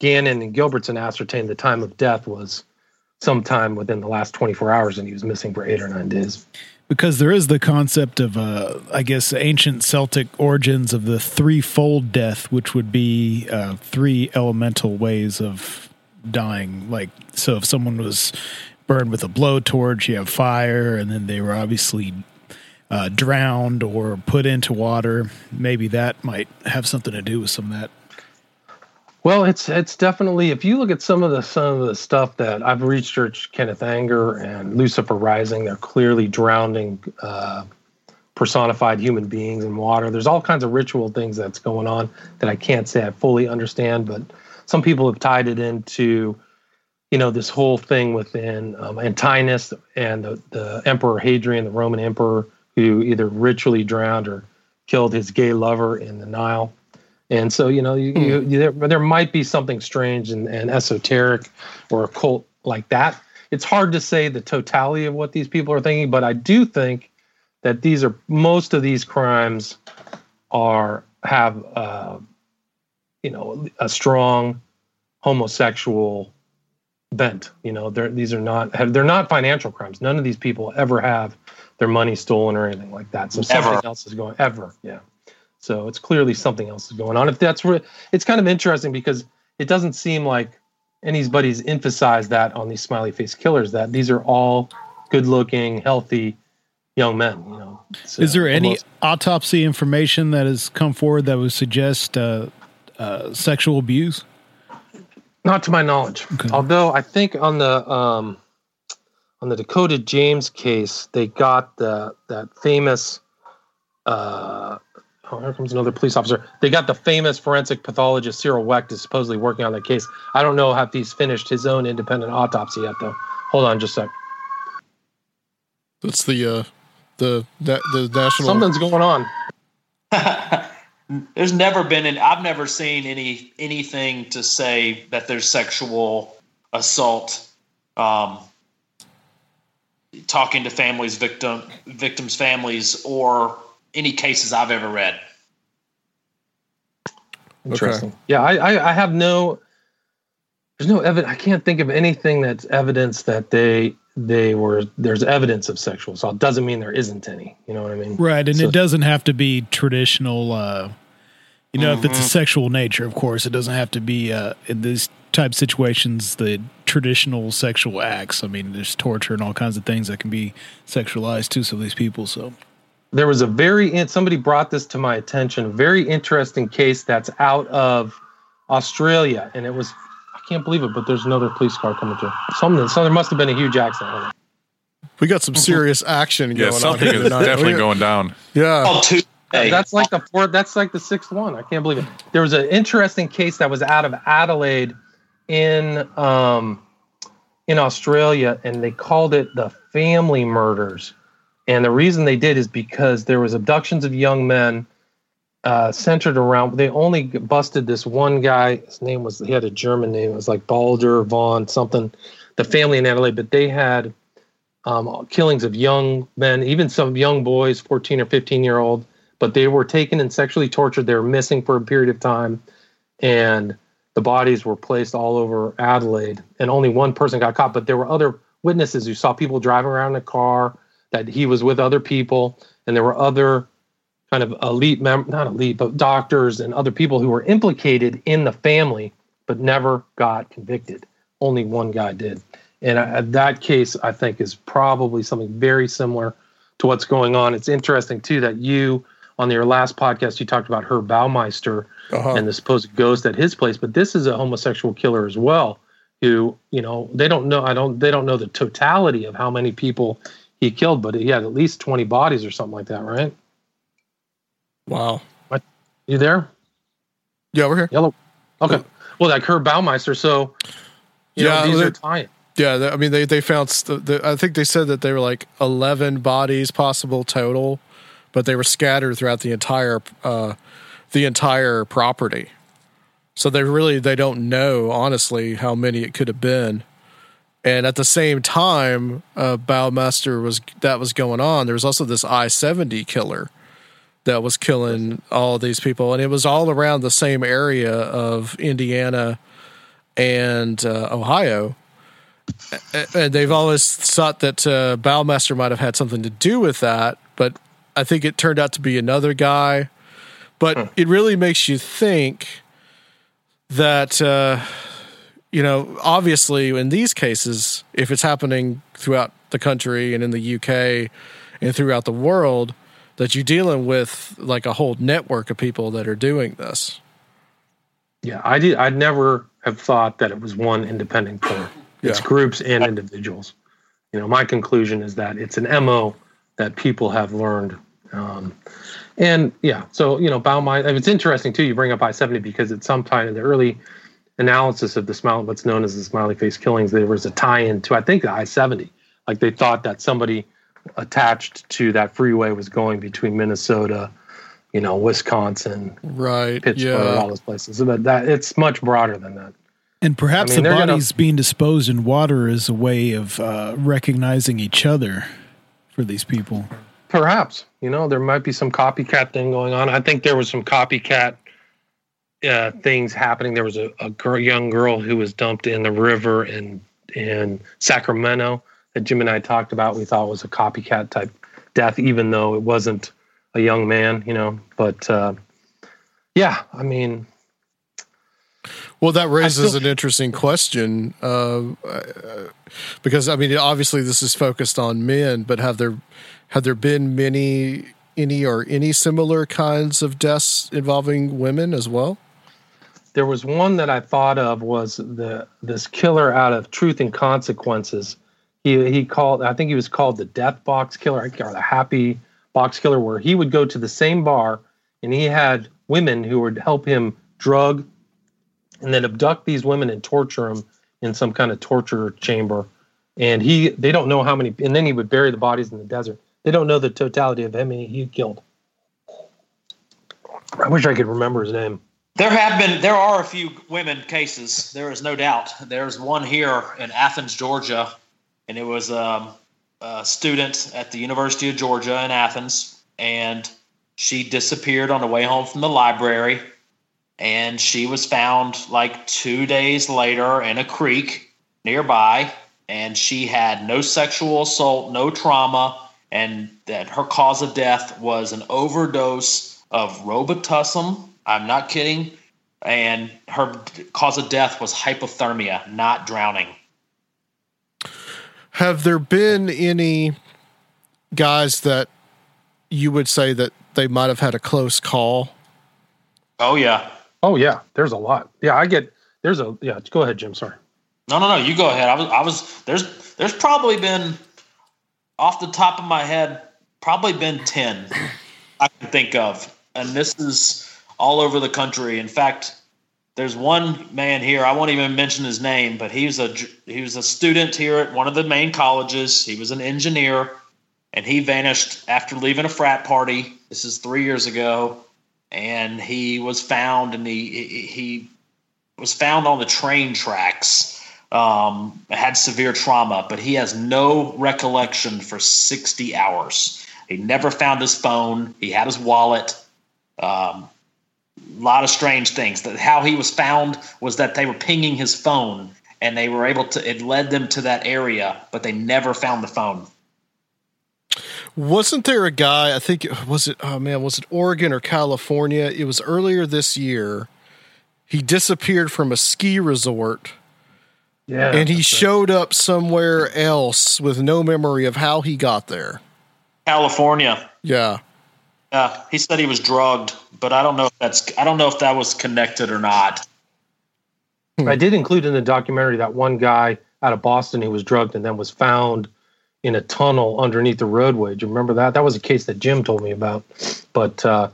Gannon and Gilbertson ascertained the time of death was sometime within the last twenty-four hours, and he was missing for eight or nine days. Because there is the concept of, uh, I guess, ancient Celtic origins of the threefold death, which would be uh, three elemental ways of dying. Like, so if someone was burned with a blowtorch, you have fire, and then they were obviously uh, drowned or put into water. Maybe that might have something to do with some of that. Well, it's it's definitely, if you look at some of the some of the stuff that I've researched, Kenneth Anger and Lucifer Rising, they're clearly drowning uh, personified human beings in water. There's all kinds of ritual things that's going on that I can't say I fully understand, but some people have tied it into, you know, this whole thing within um, Antinous and the, the Emperor Hadrian, the Roman emperor, who either ritually drowned or killed his gay lover in the Nile. And so, you know, you, you, you, there, there might be something strange and, and esoteric or occult like that. It's hard to say the totality of what these people are thinking, but I do think that these are, most of these crimes are, have, uh, you know, a strong homosexual bent. You know, they're, these are not, have, they're not financial crimes. None of these people ever have their money stolen or anything like that. So ever. Something else is going, ever, yeah. So it's clearly something else is going on. If that's where, it's kind of interesting because it doesn't seem like anybody's emphasized that on these smiley face killers, that these are all good looking, healthy young men. You know, so is there any almost autopsy information that has come forward that would suggest uh, uh, sexual abuse? Not to my knowledge. Okay. Although I think on the um, on the Dakota James case, they got the that famous. Uh, Oh, here comes another police officer. They got the famous forensic pathologist Cyril Wecht is supposedly working on that case. I don't know if he's finished his own independent autopsy yet, though. Hold on, just a sec. That's the uh, the the, the national. Something's going on. There's never been an. I've never seen any anything to say that there's sexual assault. Um, talking to families, victim victims' families, or any cases I've ever read. Interesting. Okay. Yeah, I, I, I have no, there's no evidence. I can't think of anything that's evidence that they, they were, there's evidence of sexual assault. Doesn't mean there isn't any, you know what I mean? Right. And so, it doesn't have to be traditional, uh, you know, mm-hmm. if it's a sexual nature, of course, it doesn't have to be, uh, in these type of situations, the traditional sexual acts. I mean, there's torture and all kinds of things that can be sexualized to some of these people. So there was a very, somebody brought this to my attention, a very interesting case that's out of Australia. And it was, I can't believe it, but there's another police car coming through. Something, so there must have been a huge accident. We got some serious action going yeah, something on. Something is definitely going down. Yeah. Oh, two, hey. That's like the fourth, that's like the sixth one. I can't believe it. There was an interesting case that was out of Adelaide in, um, in Australia, and they called it the family murders. And the reason they did is because there was abductions of young men uh, centered around. They only busted this one guy. His name was, he had a German name. It was like Balder, Vaughn, something, the family in Adelaide. But they had um, killings of young men, even some young boys, fourteen or fifteen-year-old. But they were taken and sexually tortured. They were missing for a period of time. And the bodies were placed all over Adelaide. And only one person got caught. But there were other witnesses who saw people driving around in a car. that he was with other people, and there were other kind of elite, mem- not elite, but doctors and other people who were implicated in the family, but never got convicted. Only one guy did. And I, that case, I think, is probably something very similar to what's going on. It's interesting, too, that you, on your last podcast, you talked about Herb Baumeister uh-huh. and the supposed ghost at his place. But this is a homosexual killer as well, who, you know, they don't know, I don't, they don't know the totality of how many people he killed, but he had at least twenty bodies or something like that, right? Wow. What? You there? Yeah, we're here. Yellow. Okay. Oh. Well, like Herb Baumeister, so, you yeah, know, these are tying. Yeah, I mean, they, they found, st- the, I think they said that they were like eleven bodies possible total, but they were scattered throughout the entire, uh, the entire property. So they really, they don't know, honestly, how many it could have been. And at the same time, uh, Baumeister was, that was going on. There was also this I seventy killer that was killing all these people. And it was all around the same area of Indiana and uh, Ohio. And they've always thought that uh, Baumeister might have had something to do with that, but I think it turned out to be another guy. But huh. it really makes you think that, uh, you know, obviously in these cases, if it's happening throughout the country and in the U K and throughout the world, that you're dealing with like a whole network of people that are doing this. Yeah, I did. I'd never have thought that it was one independent killer. It's yeah. groups and individuals. You know, my conclusion is that it's an M O that people have learned. Um, and yeah, so, you know, Baumeister, it's interesting too, you bring up I seventy because at some time in the early analysis of the smile, what's known as the Smiley Face Killings, there was a tie-in to, I think, the I seventy. Like they thought that somebody attached to that freeway was going between Minnesota, you know, Wisconsin, right, Pittsburgh, yeah. all those places. So that, that it's much broader than that. And perhaps I mean, the bodies gonna, being disposed in water is a way of uh, recognizing each other for these people. Perhaps. You know, there might be some copycat thing going on. I think there was some copycat uh, things happening. There was a, a girl, young girl who was dumped in the river in, in Sacramento that Jim and I talked about. We thought was a copycat type death, even though it wasn't a young man, you know. But, uh, yeah, I mean... Well, that raises still, an interesting question uh, because, I mean, obviously this is focused on men, but have there have there been many, any or any similar kinds of deaths involving women as well? There was one that I thought of was the this killer out of Truth and Consequences. He he called, I think he was called the Death Box Killer or the Happy Box Killer, where he would go to the same bar and he had women who would help him drug and then abduct these women and torture them in some kind of torture chamber. And he, they don't know how many, and then he would bury the bodies in the desert. They don't know the totality of how many he killed. I wish I could remember his name. There have been, there are a few women cases. There is no doubt. There's one here in Athens, Georgia, and it was um, a student at the University of Georgia in Athens, and she disappeared on the way home from the library. And she was found like two days later in a creek nearby, and she had no sexual assault, no trauma, and that her cause of death was an overdose of Robitussin. I'm not kidding. And her cause of death was hypothermia, not drowning. Have there been any guys that you would say that they might have had a close call? Oh, yeah. Oh yeah, there's a lot. Yeah, I get there's a yeah. Go ahead, Jim. Sorry. No, no, no. You go ahead. I was, I was. There's, there's probably been, off the top of my head, probably been ten I can think of, and this is all over the country. In fact, there's one man here. I won't even mention his name, but he was a he was a student here at one of the main colleges. He was an engineer, and he vanished after leaving a frat party. This is three years ago. And he was found, and he he was found on the train tracks. Um, had severe trauma, but he has no recollection for sixty hours. He never found his phone. He had his wallet. Um, a lot of strange things. That how he was found was that they were pinging his phone, and they were able to. It led them to that area, but they never found the phone. Wasn't there a guy, I think, was it, oh man, was it Oregon or California? It was earlier this year. He disappeared from a ski resort. Yeah. And he showed up somewhere else with no memory of how he got there. California. Yeah. Yeah. He said he was drugged, but I don't know if that's, I don't know if that was connected or not. Hmm. I did include in the documentary that one guy out of Boston who was drugged and then was found in a tunnel underneath the roadway. Do you remember that? That was a case that Jim told me about. But uh,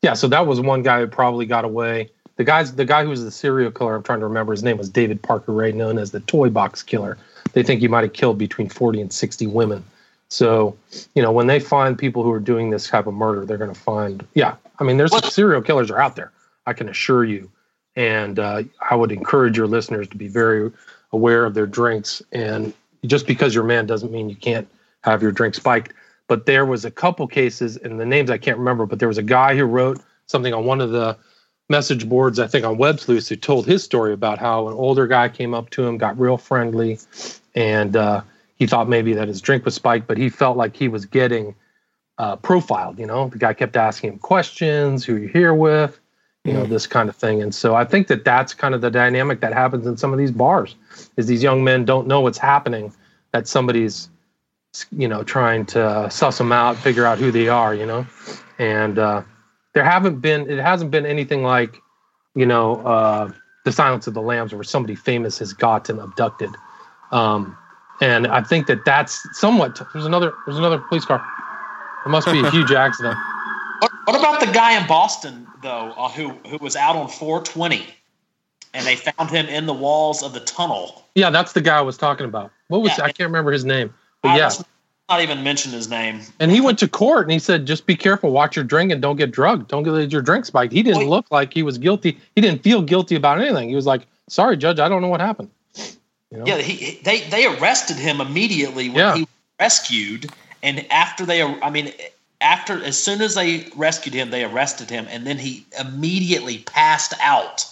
yeah, so that was one guy who probably got away. The guys, the guy who was the serial killer, I'm trying to remember his name, was David Parker Ray, known as the Toy Box Killer. They think he might have killed between forty and sixty women. So, you know, when they find people who are doing this type of murder, they're going to find, yeah, I mean, there's some serial killers are out there, I can assure you. And uh, I would encourage your listeners to be very aware of their drinks. And just because you're a man doesn't mean you can't have your drink spiked. But there was a couple cases, and the names I can't remember, but there was a guy who wrote something on one of the message boards, I think on Web Sleuths, who told his story about how an older guy came up to him, got real friendly, and uh, he thought maybe that his drink was spiked, but he felt like he was getting uh, profiled, you know? The guy kept asking him questions, who you're here with, you know, this kind of thing. And so I think that that's kind of the dynamic that happens in some of these bars, is these young men don't know what's happening, that somebody's, you know, trying to suss them out, figure out who they are, you know? And uh, there haven't been, it hasn't been anything like, you know, uh, The Silence of the Lambs, where somebody famous has gotten abducted. Um, and I think that that's somewhat, t- there's another, there's another police car. It must be a huge accident. What, what about the guy in Boston, though, uh, who who was out on four twenty, and they found him in the walls of the tunnel? Yeah, that's the guy I was talking about. What was yeah, I can't remember his name. But I yeah, was not even mention his name. And he went to court and he said, "Just be careful, watch your drink, and don't get drugged. Don't get your drink spiked." He didn't well, look like he was guilty. He didn't feel guilty about anything. He was like, "Sorry, Judge, I don't know what happened." You know? Yeah, he, they they arrested him immediately when yeah. he was rescued, and after they, I mean. After, as soon as they rescued him, they arrested him, and then he immediately passed out.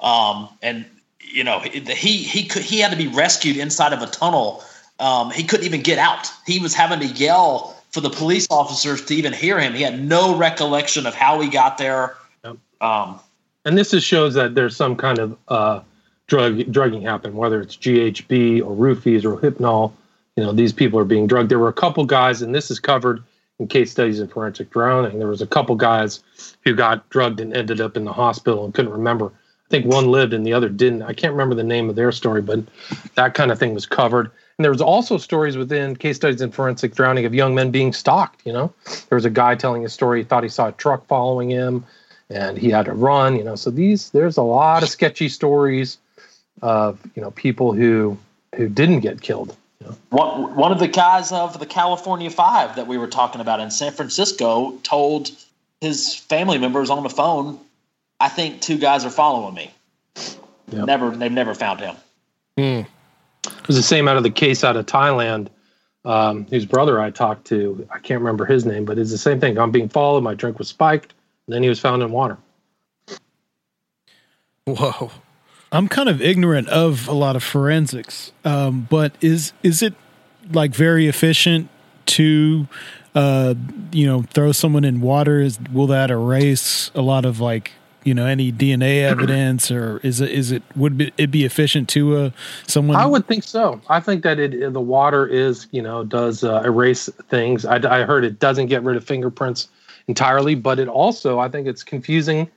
Um, and you know, he he could he had to be rescued inside of a tunnel. Um, he couldn't even get out. He was having to yell for the police officers to even hear him. He had no recollection of how he got there. Yep. Um, and this is shows that there's some kind of uh, drug drugging happened, whether it's G H B or roofies or Hypnol. You know, these people are being drugged. There were a couple guys, and this is covered in case studies in forensic drowning. There was a couple guys who got drugged and ended up in the hospital and couldn't remember. I think one lived and the other didn't. I can't remember the name of their story, but that kind of thing was covered. And there was also stories within case studies in forensic drowning of young men being stalked, you know? There was a guy telling his story, he thought he saw a truck following him, and he had to run, you know? So these, there's a lot of sketchy stories of, you know, people who who didn't get killed. Yeah. One, one of the guys of the California Five that we were talking about in San Francisco told his family members on the phone, "I think two guys are following me." Yep. Never, they've never found him. Mm. It was the same out of the case out of Thailand, um, whose brother I talked to. I can't remember his name, but it's the same thing. I'm being followed. My drink was spiked, and then he was found in water. Whoa. I'm kind of ignorant of a lot of forensics, um, but is is it like very efficient to, uh, you know, throw someone in water? Is, will that erase a lot of like, you know, any D N A evidence, or is it is it would it be efficient to uh, someone? I would think so. I think that it the water is, you know, does uh, erase things. I, I heard it doesn't get rid of fingerprints entirely, but it also, I think it's confusing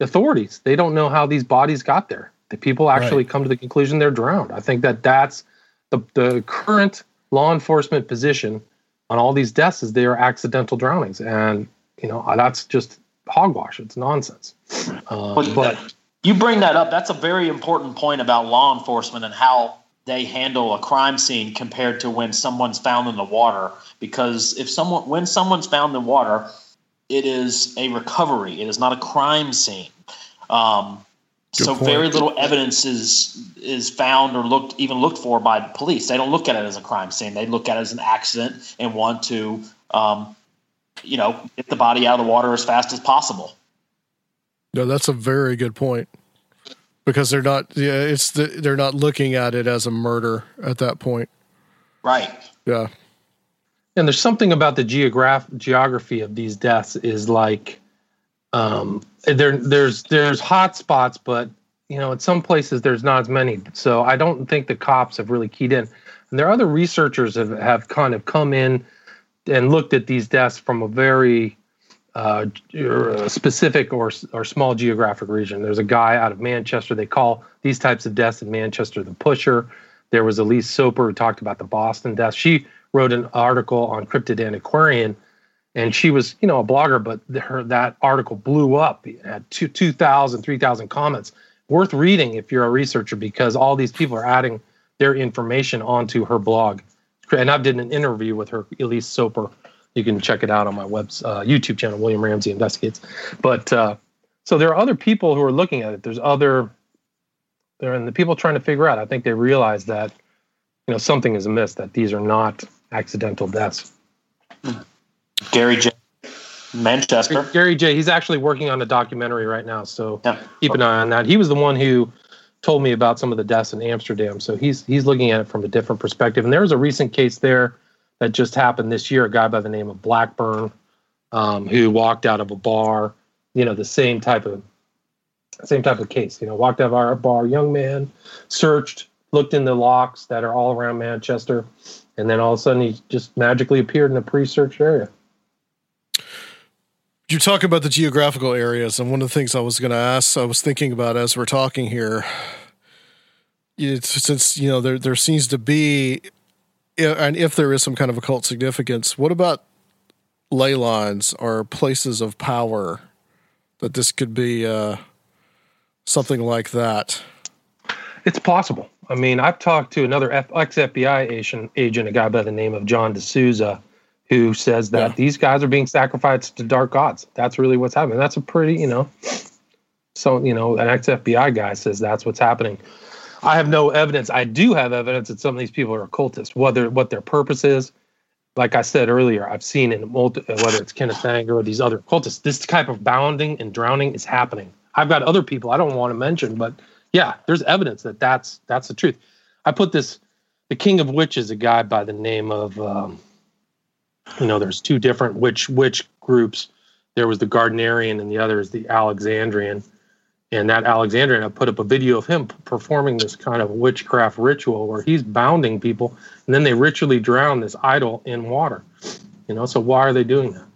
authorities. They don't know how these bodies got there. The people actually right. come to the conclusion they're drowned. I think that that's the, the current law enforcement position on all these deaths, is they are accidental drownings. And, you know, that's just hogwash. It's nonsense. Uh, well, but you bring that up. That's a very important point about law enforcement and how they handle a crime scene compared to when someone's found in the water. Because if someone, when someone's found in water, it is a recovery. It is not a crime scene. Um, Good so point. Very little evidence is is found or looked even looked for by the police. They don't look at it as a crime scene. They look at it as an accident and want to, um, you know, get the body out of the water as fast as possible. No, that's a very good point, because they're not. Yeah, it's the, they're not looking at it as a murder at that point. Right. Yeah. and there's something about the geograph- geography of these deaths is like, um, there there's there's hot spots, but you know, at some places there's not as many. So I don't think the cops have really keyed in. And there are other researchers have, have kind of come in and looked at these deaths from a very uh, specific or or small geographic region. There's a guy out of Manchester. They call these types of deaths in Manchester the pusher. There was Elise Soper who talked about the Boston death. She wrote an article on Cryptid Antiquarian, and she was, you know, a blogger, but her that article blew up. It had two thousand, three thousand comments. Worth reading if you're a researcher, because all these people are adding their information onto her blog. And I did an interview with her, Elise Soper. You can check it out on my web's uh, YouTube channel, William Ramsey Investigates. But uh, so there are other people who are looking at it. There's other, there and the people trying to figure out. I think they realize that, you know, something is amiss. That these are not accidental deaths. Gary J. Manchester. Gary J. He's actually working on a documentary right now, so yeah. Keep an eye on that. He was the one who told me about some of the deaths in Amsterdam. So he's he's looking at it from a different perspective. And there was a recent case there that just happened this year, a guy by the name of Blackburn, um, who walked out of a bar, you know, the same type of same type of case. You know, walked out of a bar, young man, searched, looked in the locks that are all around Manchester, and then all of a sudden he just magically appeared in a pre-searched area. You talk about the geographical areas, and one of the things I was going to ask, I was thinking about as we're talking here, it's, since, you know, there there seems to be, and if there is some kind of occult significance, what about ley lines or places of power that this could be uh, something like that? It's possible. I mean, I've talked to another ex-F B I agent, a guy by the name of John DeSouza, who says that yeah. these guys are being sacrificed to dark gods. That's really what's happening. That's a pretty, you know, so, you know, an ex-F B I guy says that's what's happening. I have no evidence. I do have evidence that some of these people are occultists, whether what their purpose is. Like I said earlier, I've seen in multi, whether it's Kenneth Anger or these other occultists, this type of bounding and drowning is happening. I've got other people I don't want to mention, but yeah, there's evidence that that's, that's the truth. I put this, the King of Witches, a guy by the name of, um, you know, there's two different witch witch groups. There was the Gardnerian, and the other is the Alexandrian. And that Alexandrian, I put up a video of him performing this kind of witchcraft ritual where he's bounding people, and then they ritually drown this idol in water. You know, so why are they doing that?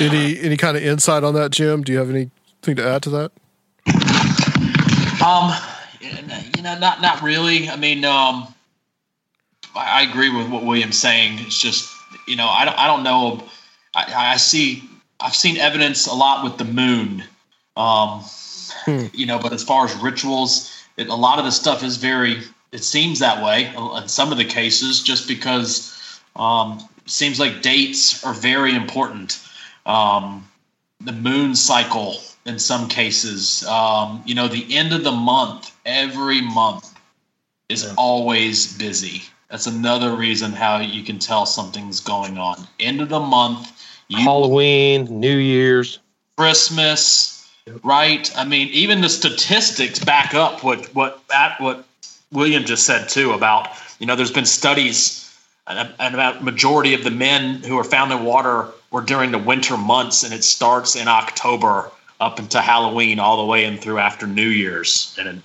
Any any kind of insight on that, Jim? Do you have anything to add to that? Um, you know, not not really. I mean, um. I agree with what William's saying. It's just, you know, I don't, I don't know. I, I see, I've seen evidence a lot with the moon, um, hmm. you know, but as far as rituals, it, a lot of the stuff is very, it seems that way in some of the cases, just because um, it seems like dates are very important. Um, the moon cycle in some cases, um, you know, the end of the month, every month is yeah. always busy. That's another reason how you can tell something's going on. End of the month. You, Halloween, New Year's. Christmas, right? I mean, even the statistics back up what what at, what William just said, too, about, you know, there's been studies and about majority of the men who are found in water were during the winter months, and it starts in October up into Halloween all the way in through after New Year's. And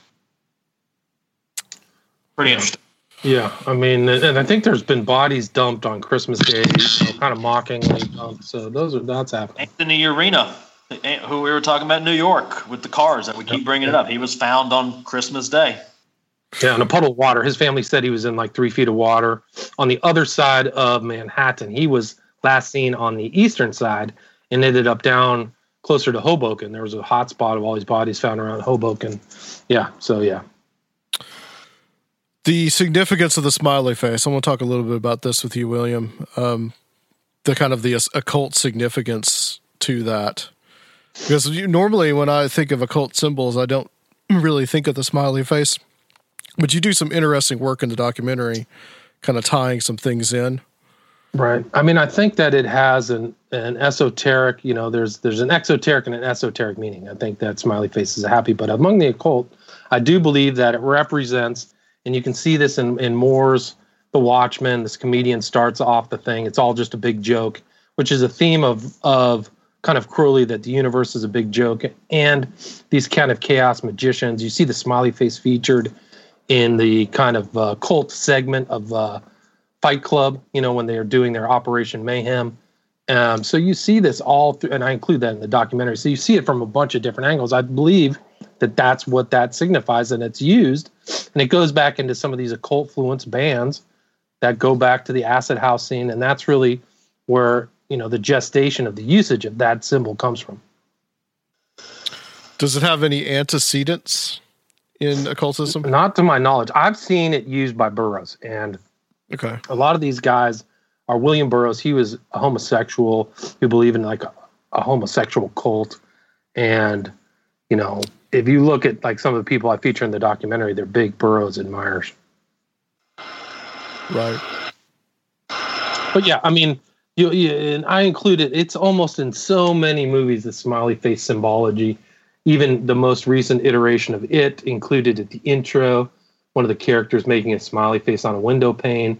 it, pretty interesting. Yeah, I mean, and I think there's been bodies dumped on Christmas Day, you know, kind of mockingly dumped. So those are that's happening. Anthony Urena, who we were talking about in New York with the cars that we keep bringing it up, he was found on Christmas Day. Yeah, in a puddle of water. His family said he was in like three feet of water on the other side of Manhattan. He was last seen on the eastern side and ended up down closer to Hoboken. There was a hot spot of all these bodies found around Hoboken. Yeah, so yeah. The significance of the smiley face. I want to talk a little bit about this with you, William. Um, the kind of the occult significance to that. Because you, normally when I think of occult symbols, I don't really think of the smiley face. But you do some interesting work in the documentary, kind of tying some things in. Right. I mean, I think that it has an, an esoteric, you know, there's there's an exoteric and an esoteric meaning. I think that smiley face is happy. But among the occult, I do believe that it represents... And you can see this in, in Moore's The Watchmen, this comedian starts off the thing. It's all just a big joke, which is a theme of of kind of cruelly that the universe is a big joke. And these kind of chaos magicians, you see the smiley face featured in the kind of uh, cult segment of uh, Fight Club, you know, when they are doing their Operation Mayhem. Um, so you see this all through, and I include that in the documentary. So you see it from a bunch of different angles. I believe that that's what that signifies, and it's used. And it goes back into some of these occult-fluenced bands that go back to the acid house scene, and that's really where, you know, the gestation of the usage of that symbol comes from. Does it have any antecedents in occultism? Not to my knowledge. I've seen it used by Burroughs, and okay, a lot of these guys are William Burroughs. He was a homosexual who believed in like a, a homosexual cult, and you know, if you look at like some of the people I feature in the documentary, they're big Burroughs admirers. Right. But yeah, I mean, you, you and I include it. It's almost in so many movies, the smiley face symbology. Even the most recent iteration of It included at the intro, one of the characters making a smiley face on a window pane.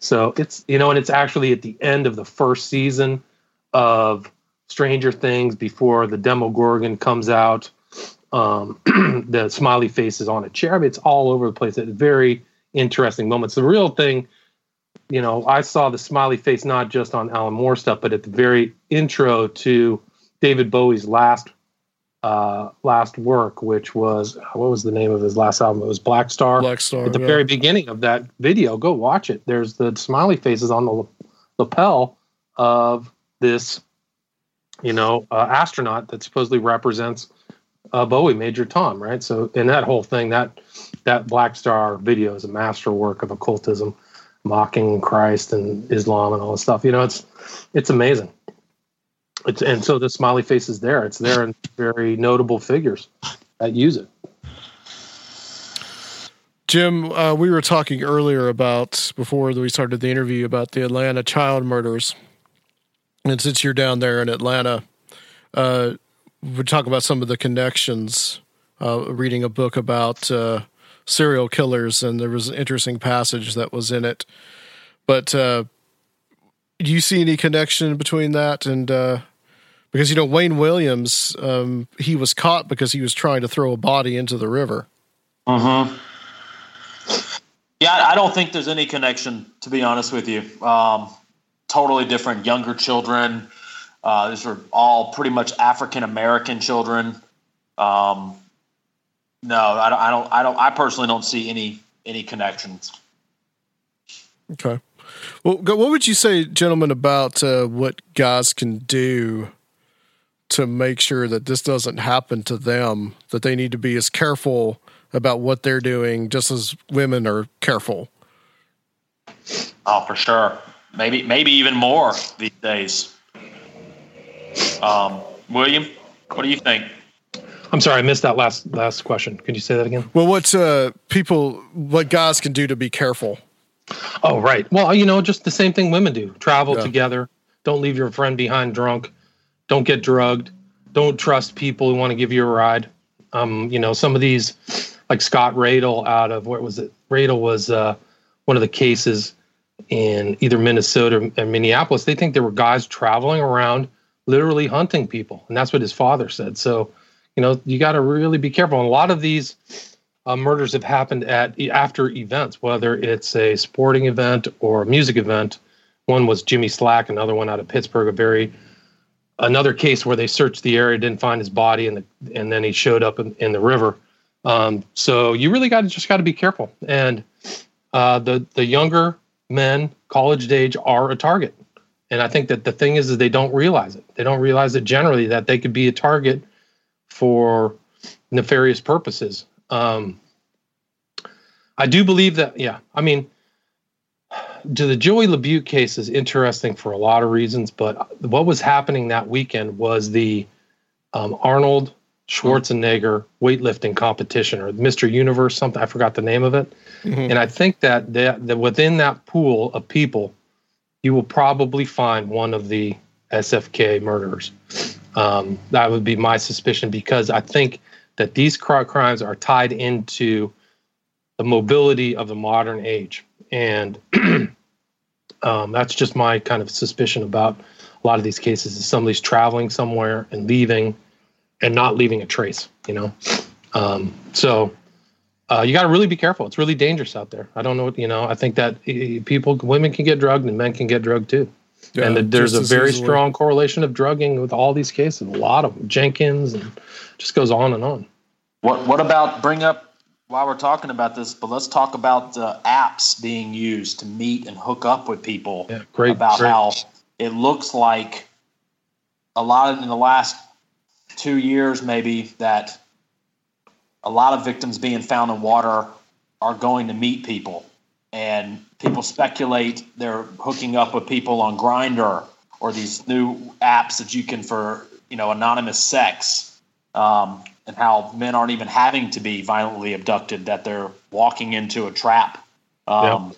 So it's, you know, and it's actually at the end of the first season of Stranger Things before the Demogorgon comes out. Um, the smiley face is on a chair. I mean, it's all over the place. It's very interesting moments. The real thing, you know, I saw the smiley face not just on Alan Moore stuff, but at the very intro to David Bowie's last uh, last work, which was, what was the name of his last album? It was Black Star. Black Star. At the yeah. very beginning of that video, go watch it. There's the smiley faces on the lapel of this, you know, uh, astronaut that supposedly represents uh, Bowie, Major Tom, right? So, in that whole thing, that that Black Star video is a masterwork of occultism, mocking Christ and Islam and all this stuff. You know, it's it's amazing. It's, and so the smiley face is there. It's there in very notable figures that use it. Jim, uh, we were talking earlier about, before we started the interview, about the Atlanta child murders. And since you're down there in Atlanta, uh, we talk about some of the connections, uh, reading a book about uh, serial killers, and there was an interesting passage that was in it. But uh, do you see any connection between that and... Uh, because, you know, Wayne Williams, um, he was caught because he was trying to throw a body into the river. Mm-hmm. Yeah, I don't think there's any connection, to be honest with you. Um, totally different. Younger children. Uh, these were all pretty much African-American children. Um, no, I don't, I don't, I don't, I personally don't see any, any connections. Okay. Well, what would you say, gentlemen, about uh, what guys can do to make sure that this doesn't happen to them, that they need to be as careful about what they're doing just as women are careful? Oh, for sure. Maybe, maybe even more these days. Um, William, what do you think? I'm sorry, I missed that last last question. Could you say that again? Well, what uh, people, what guys can do to be careful? Oh, right. Well, you know, just the same thing women do. Travel yeah. together. Don't leave your friend behind drunk. Don't get drugged. Don't trust people who want to give you a ride. Um, you know, some of these, like Scott Radel out of, what was it? Radel was uh, one of the cases in either Minnesota or Minneapolis. They think there were guys traveling around literally hunting people. And that's what his father said. So, you know, you got to really be careful. And a lot of these uh, murders have happened at after events, whether it's a sporting event or a music event. One was Jimmy Slack, another one out of Pittsburgh, a very another case where they searched the area, didn't find his body, and the, and then he showed up in, in the river. Um, so you really got to just got to be careful. And uh, the the younger men, college age, are a target. And I think that the thing is, is they don't realize it. They don't realize it generally that they could be a target for nefarious purposes. Um, I do believe that, yeah, I mean, the Joey LaBute case is interesting for a lot of reasons, but what was happening that weekend was the um, Arnold Schwarzenegger weightlifting competition, or Mister Universe, something, I forgot the name of it. Mm-hmm. And I think that, that, that within that pool of people, you will probably find one of the S F K murderers. Um, that would be my suspicion, because I think that these crimes are tied into the mobility of the modern age. And um, that's just my kind of suspicion about a lot of these cases is somebody's traveling somewhere and leaving and not leaving a trace, you know? Um, so uh, you got to really be careful. It's really dangerous out there. I don't know what, you know, I think that people, women can get drugged and men can get drugged too. Yeah, and the, there's a very easily. strong correlation of drugging with all these cases. A lot of them, Jenkins, and just goes on and on. What What about bring up while we're talking about this? But let's talk about the apps being used to meet and hook up with people. Yeah, great. About great. How it looks like a lot of, in the last two years, maybe that a lot of victims being found in water are going to meet people. And people speculate they're hooking up with people on Grainger or these new apps that you can for, you know, anonymous sex, um, and how men aren't even having to be violently abducted, that they're walking into a trap. Um,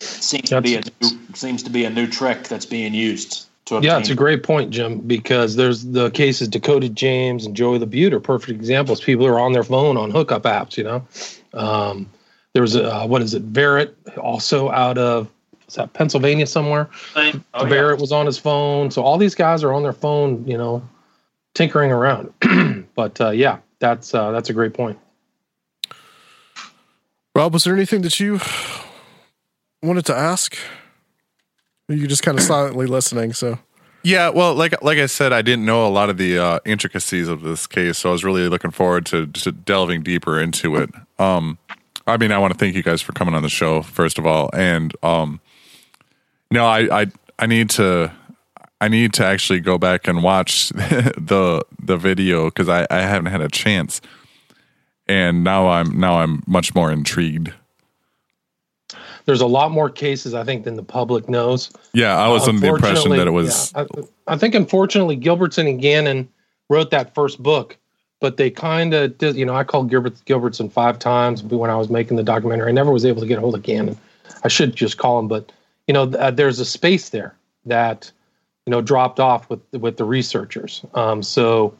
yeah. Seems to be a new, seems to be a new trick that's being used to obtain. Yeah, it's a great point, Jim, because there's the cases Dakota James and Joey LaBute are perfect examples. People are on their phone on hookup apps, you know. Um, There was a, uh, what is it, Barrett, also out of, was that Pennsylvania somewhere? Oh, Barrett yeah. was on his phone. So all these guys are on their phone, you know, tinkering around. But, uh, yeah, that's uh, that's a great point. Rob, was there anything that you wanted to ask? You're just kind of silently listening, so. Yeah, well, like like I said, I didn't know a lot of the uh, intricacies of this case, so I was really looking forward to, to delving deeper into it. Um I mean, I want to thank you guys for coming on the show, first of all, and um, no, I, I I need to I need to actually go back and watch the the video because I, I haven't had a chance, and now I'm now I'm much more intrigued. There's a lot more cases, I think, than the public knows. Yeah, I was uh, under the impression that it was. Yeah, I, I think, unfortunately, Gilbertson and Gannon wrote that first book. But they kind of did, you know, I called Gilbert, Gilbertson five times when I was making the documentary. I never was able to get a hold of Gannon. I should just call him. But, you know, th- there's a space there that, you know, dropped off with with the researchers. Um, so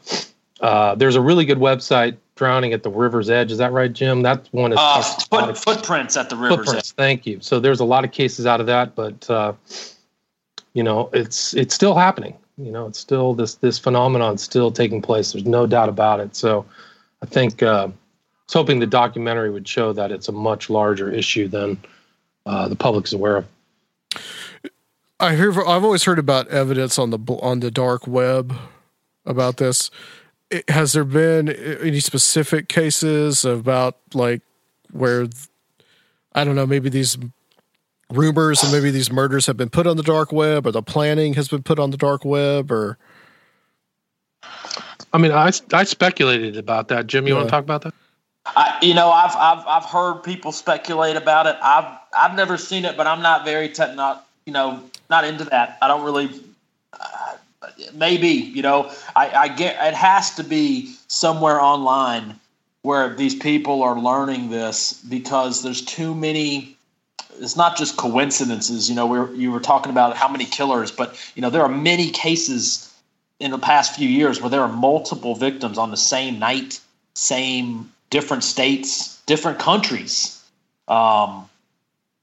uh, there's a really good website, Drowning at the River's Edge. Is that right, Jim? That one is uh, foot, Footprints at the River's footprints, Edge. Thank you. So there's a lot of cases out of that. But, uh, you know, it's it's still happening. You know, it's still this this phenomenon still taking place. There's no doubt about it. So I think uh, I was hoping the documentary would show that it's a much larger issue than uh, the public's aware of. I hear I've always heard about evidence on the on the dark web about this. It, has there been any specific cases about like where I don't know, maybe these rumors and maybe these murders have been put on the dark web, or the planning has been put on the dark web, or I mean, I, I speculated about that. Jim, you yeah. want to talk about that? I, you know, I've I've I've heard people speculate about it. I've I've never seen it, but I'm not very tech, not you know not into that. I don't really. Uh, maybe you know, I, I get it has to be somewhere online where these people are learning this because there's too many. It's not just coincidences, you know, we were, you were talking about how many killers, but, you know, there are many cases in the past few years where there are multiple victims on the same night, same different states, different countries. Um,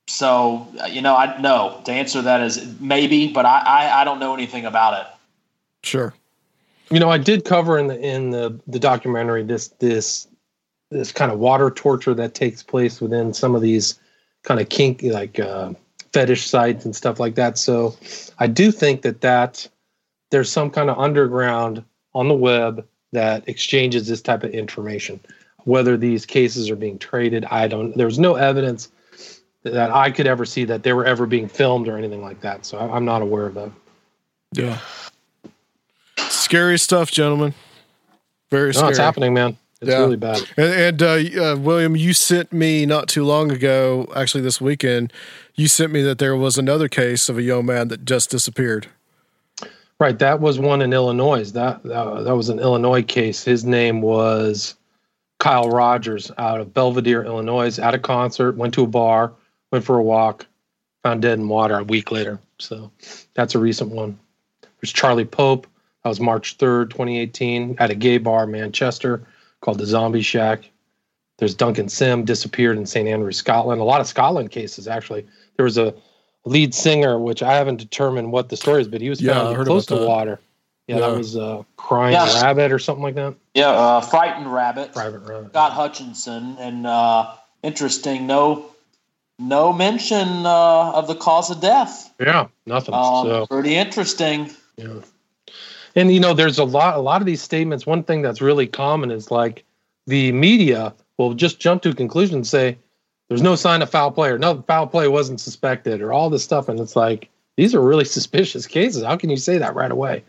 so, you know, I know the answer to that is maybe, but I, I, I don't know anything about it. Sure. You know, I did cover in the, in the, the documentary, this, this, this kind of water torture that takes place within some of these kind of kinky, like uh, fetish sites and stuff like that. So I do think that, that there's some kind of underground on the web that exchanges this type of information. Whether these cases are being traded, I don't. There's no evidence that I could ever see that they were ever being filmed or anything like that. So I'm not aware of that. Yeah. Scary stuff, gentlemen. Very no, scary. It's happening, man. It's yeah. really bad. And, and uh, uh, William, you sent me not too long ago, actually this weekend, you sent me that there was another case of a young man that just disappeared. Right. That was one in Illinois. That that, that was an Illinois case. His name was Kyle Rogers out of Belvidere, Illinois, at a concert, went to a bar, went for a walk, found dead in water a week later. So that's a recent one. There's Charlie Pope. That was March third, twenty eighteen, at a gay bar in Manchester, called the Zombie Shack. There's Duncan Sim disappeared in Saint Andrews, Scotland. A lot of Scotland cases, actually. There was a lead singer, which I haven't determined what the story is, but he was found yeah, close to that. water. Yeah, yeah, that was uh, Crying yeah. Rabbit or something like that. Yeah, uh, Frightened Rabbit. Private Rabbit. Scott Hutchinson. And uh, interesting, no no mention uh, of the cause of death. Yeah, nothing. Um, so. Pretty interesting. Yeah. And, you know, there's a lot, a lot of these statements. One thing that's really common is, like, the media will just jump to a conclusion and say, there's no sign of foul play, or no foul play wasn't suspected, or all this stuff. And it's like, these are really suspicious cases. How can you say that right away?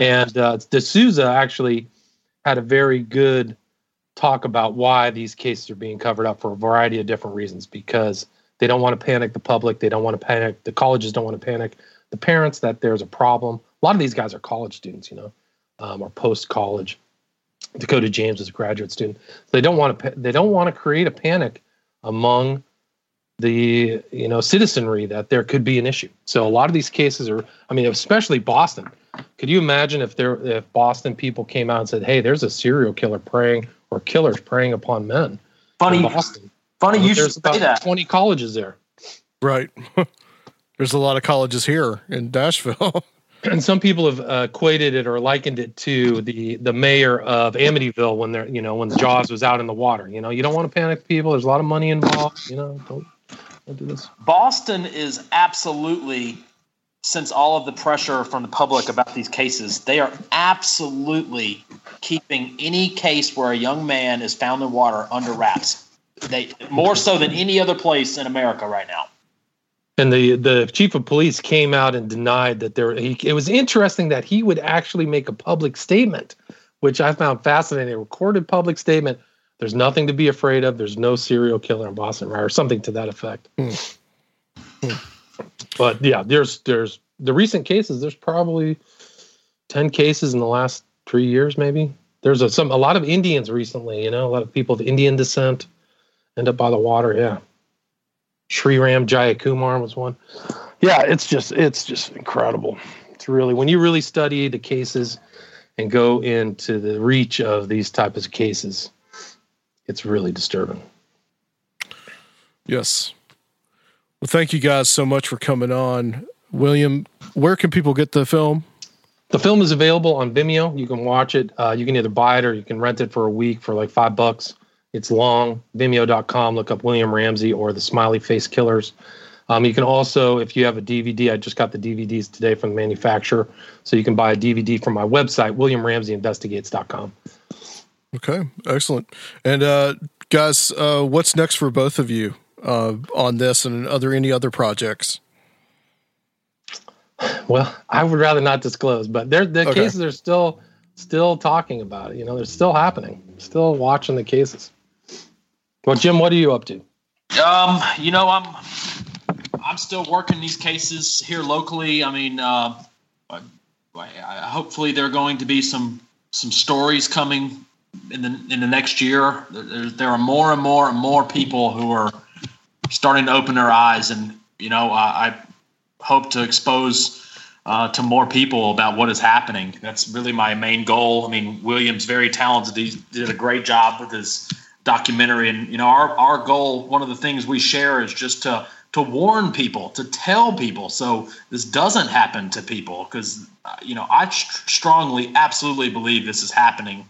And uh, D'Souza actually had a very good talk about why these cases are being covered up for a variety of different reasons, because they don't want to panic the public. They don't want to panic. The colleges don't want to panic the parents that there's a problem. A lot of these guys are college students, you know, um, or post-college. Dakota James is a graduate student. So they don't want to. They don't want to create a panic among the you know citizenry that there could be an issue. So a lot of these cases are. I mean, especially Boston. Could you imagine if there if Boston people came out and said, "Hey, there's a serial killer preying or killers preying upon men"? Funny, in Boston. Funny, you should say that. twenty colleges there. Right. There's a lot of colleges here in Nashville. And some people have uh, equated it or likened it to the, the mayor of Amityville when they're, you know, when Jaws was out in the water. You know, you don't want to panic people. There's a lot of money involved. You know, don't, don't do this. Boston is absolutely, since all of the pressure from the public about these cases, they are absolutely keeping any case where a young man is found in water under wraps. They more so than any other place in America right now. And the, the chief of police came out and denied that there. He, it was interesting that he would actually make a public statement, which I found fascinating. A recorded public statement. There's nothing to be afraid of. There's no serial killer in Boston, right, or something to that effect. Mm. Mm. But yeah, there's there's the recent cases. There's probably ten cases in the last three years, maybe. There's a, some a lot of Indians recently. You know, a lot of people of Indian descent end up by the water. Yeah. Sriram Jayakumar was one. Yeah, it's just it's just incredible. It's really, when you really study the cases and go into the reach of these types of cases, it's really disturbing. Yes. Well, thank you guys so much for coming on. William, where can people get the film? The film is available on Vimeo. You can watch it. Uh, you can either buy it or you can rent it for a week for like five bucks. It's long, Vimeo dot com. Look up William Ramsey or the Smiley Face Killers. Um, you can also, if you have a D V D, I just got the D V Ds today from the manufacturer, so you can buy a D V D from my website, William Ramsey Investigates dot com. Okay, excellent. And uh, guys, uh, what's next for both of you uh, on this and are there any other projects? Well, I would rather not disclose, but the okay. cases are still still talking about it. You know, they're still happening. Still watching the cases. Well, Jim, what are you up to? Um, you know, I'm I'm still working these cases here locally. I mean, uh, I, I, hopefully there are going to be some some stories coming in the in the next year. There, there are more and more and more people who are starting to open their eyes, and you know, I, I hope to expose uh, to more people about what is happening. That's really my main goal. I mean, William's very talented. He did a great job with his documentary, and you know, our our goal, one of the things we share is just to to warn people, to tell people, so this doesn't happen to people, because uh, you know, I st- strongly absolutely believe this is happening.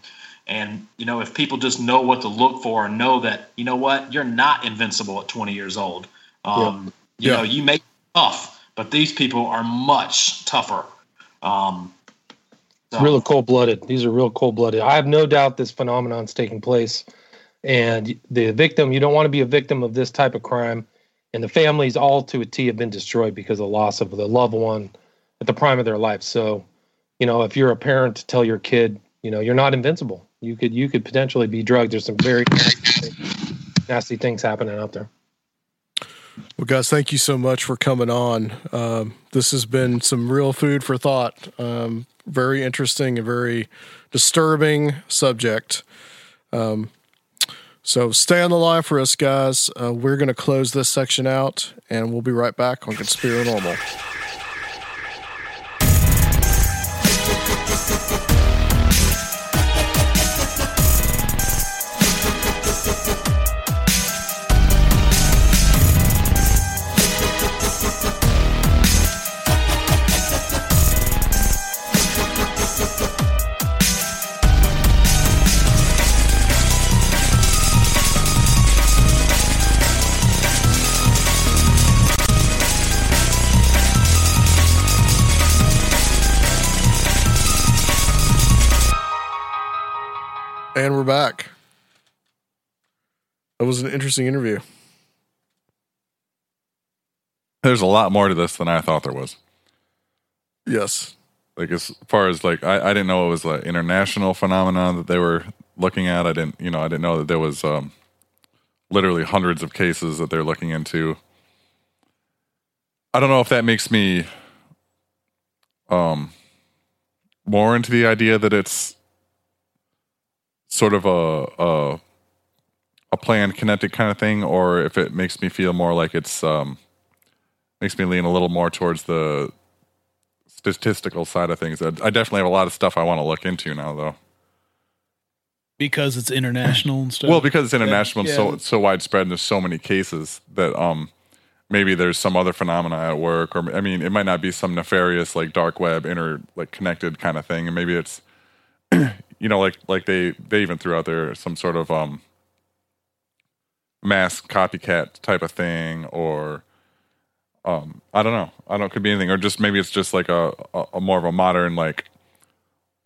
And you know, if people just know what to look for and know that, you know what, you're not invincible at twenty years old. um yeah. you yeah. know, you may be tough, but these people are much tougher. um so. Real cold-blooded. These are real cold-blooded. I have no doubt this phenomenon is taking place. And the victim, you don't want to be a victim of this type of crime. And the families, all to a T, have been destroyed because of the loss of the loved one at the prime of their life. So, you know, if you're a parent to tell your kid, you know, you're not invincible. You could you could potentially be drugged. There's some very nasty, nasty things happening out there. Well, guys, thank you so much for coming on. Um, this has been some real food for thought. Um, very interesting and very disturbing subject. Um So stay on the line for us, guys. Uh, we're going to close this section out, and we'll be right back on Conspiranormal. And we're back. That was an interesting interview. There's a lot more to this than I thought there was. Yes. Like, as far as, like, I, I didn't know it was an international phenomenon that they were looking at. I didn't, you know, I didn't know that there was um, literally hundreds of cases that they're looking into. I don't know if that makes me um, more into the idea that it's sort of a, a a planned, connected kind of thing, or if it makes me feel more like it's um, makes me lean a little more towards the statistical side of things. I, I definitely have a lot of stuff I want to look into now, though, because it's international and stuff. Well, because it's international, yeah, yeah. so it's so widespread, and there's so many cases that um. Maybe there's some other phenomena at work, or I mean, it might not be some nefarious, like, dark web, inter, like, connected kind of thing. And maybe it's, you know, like like they they even threw out there some sort of um mass copycat type of thing, or um I don't know, I don't could be anything, or just maybe it's just like a, a, a more of a modern, like,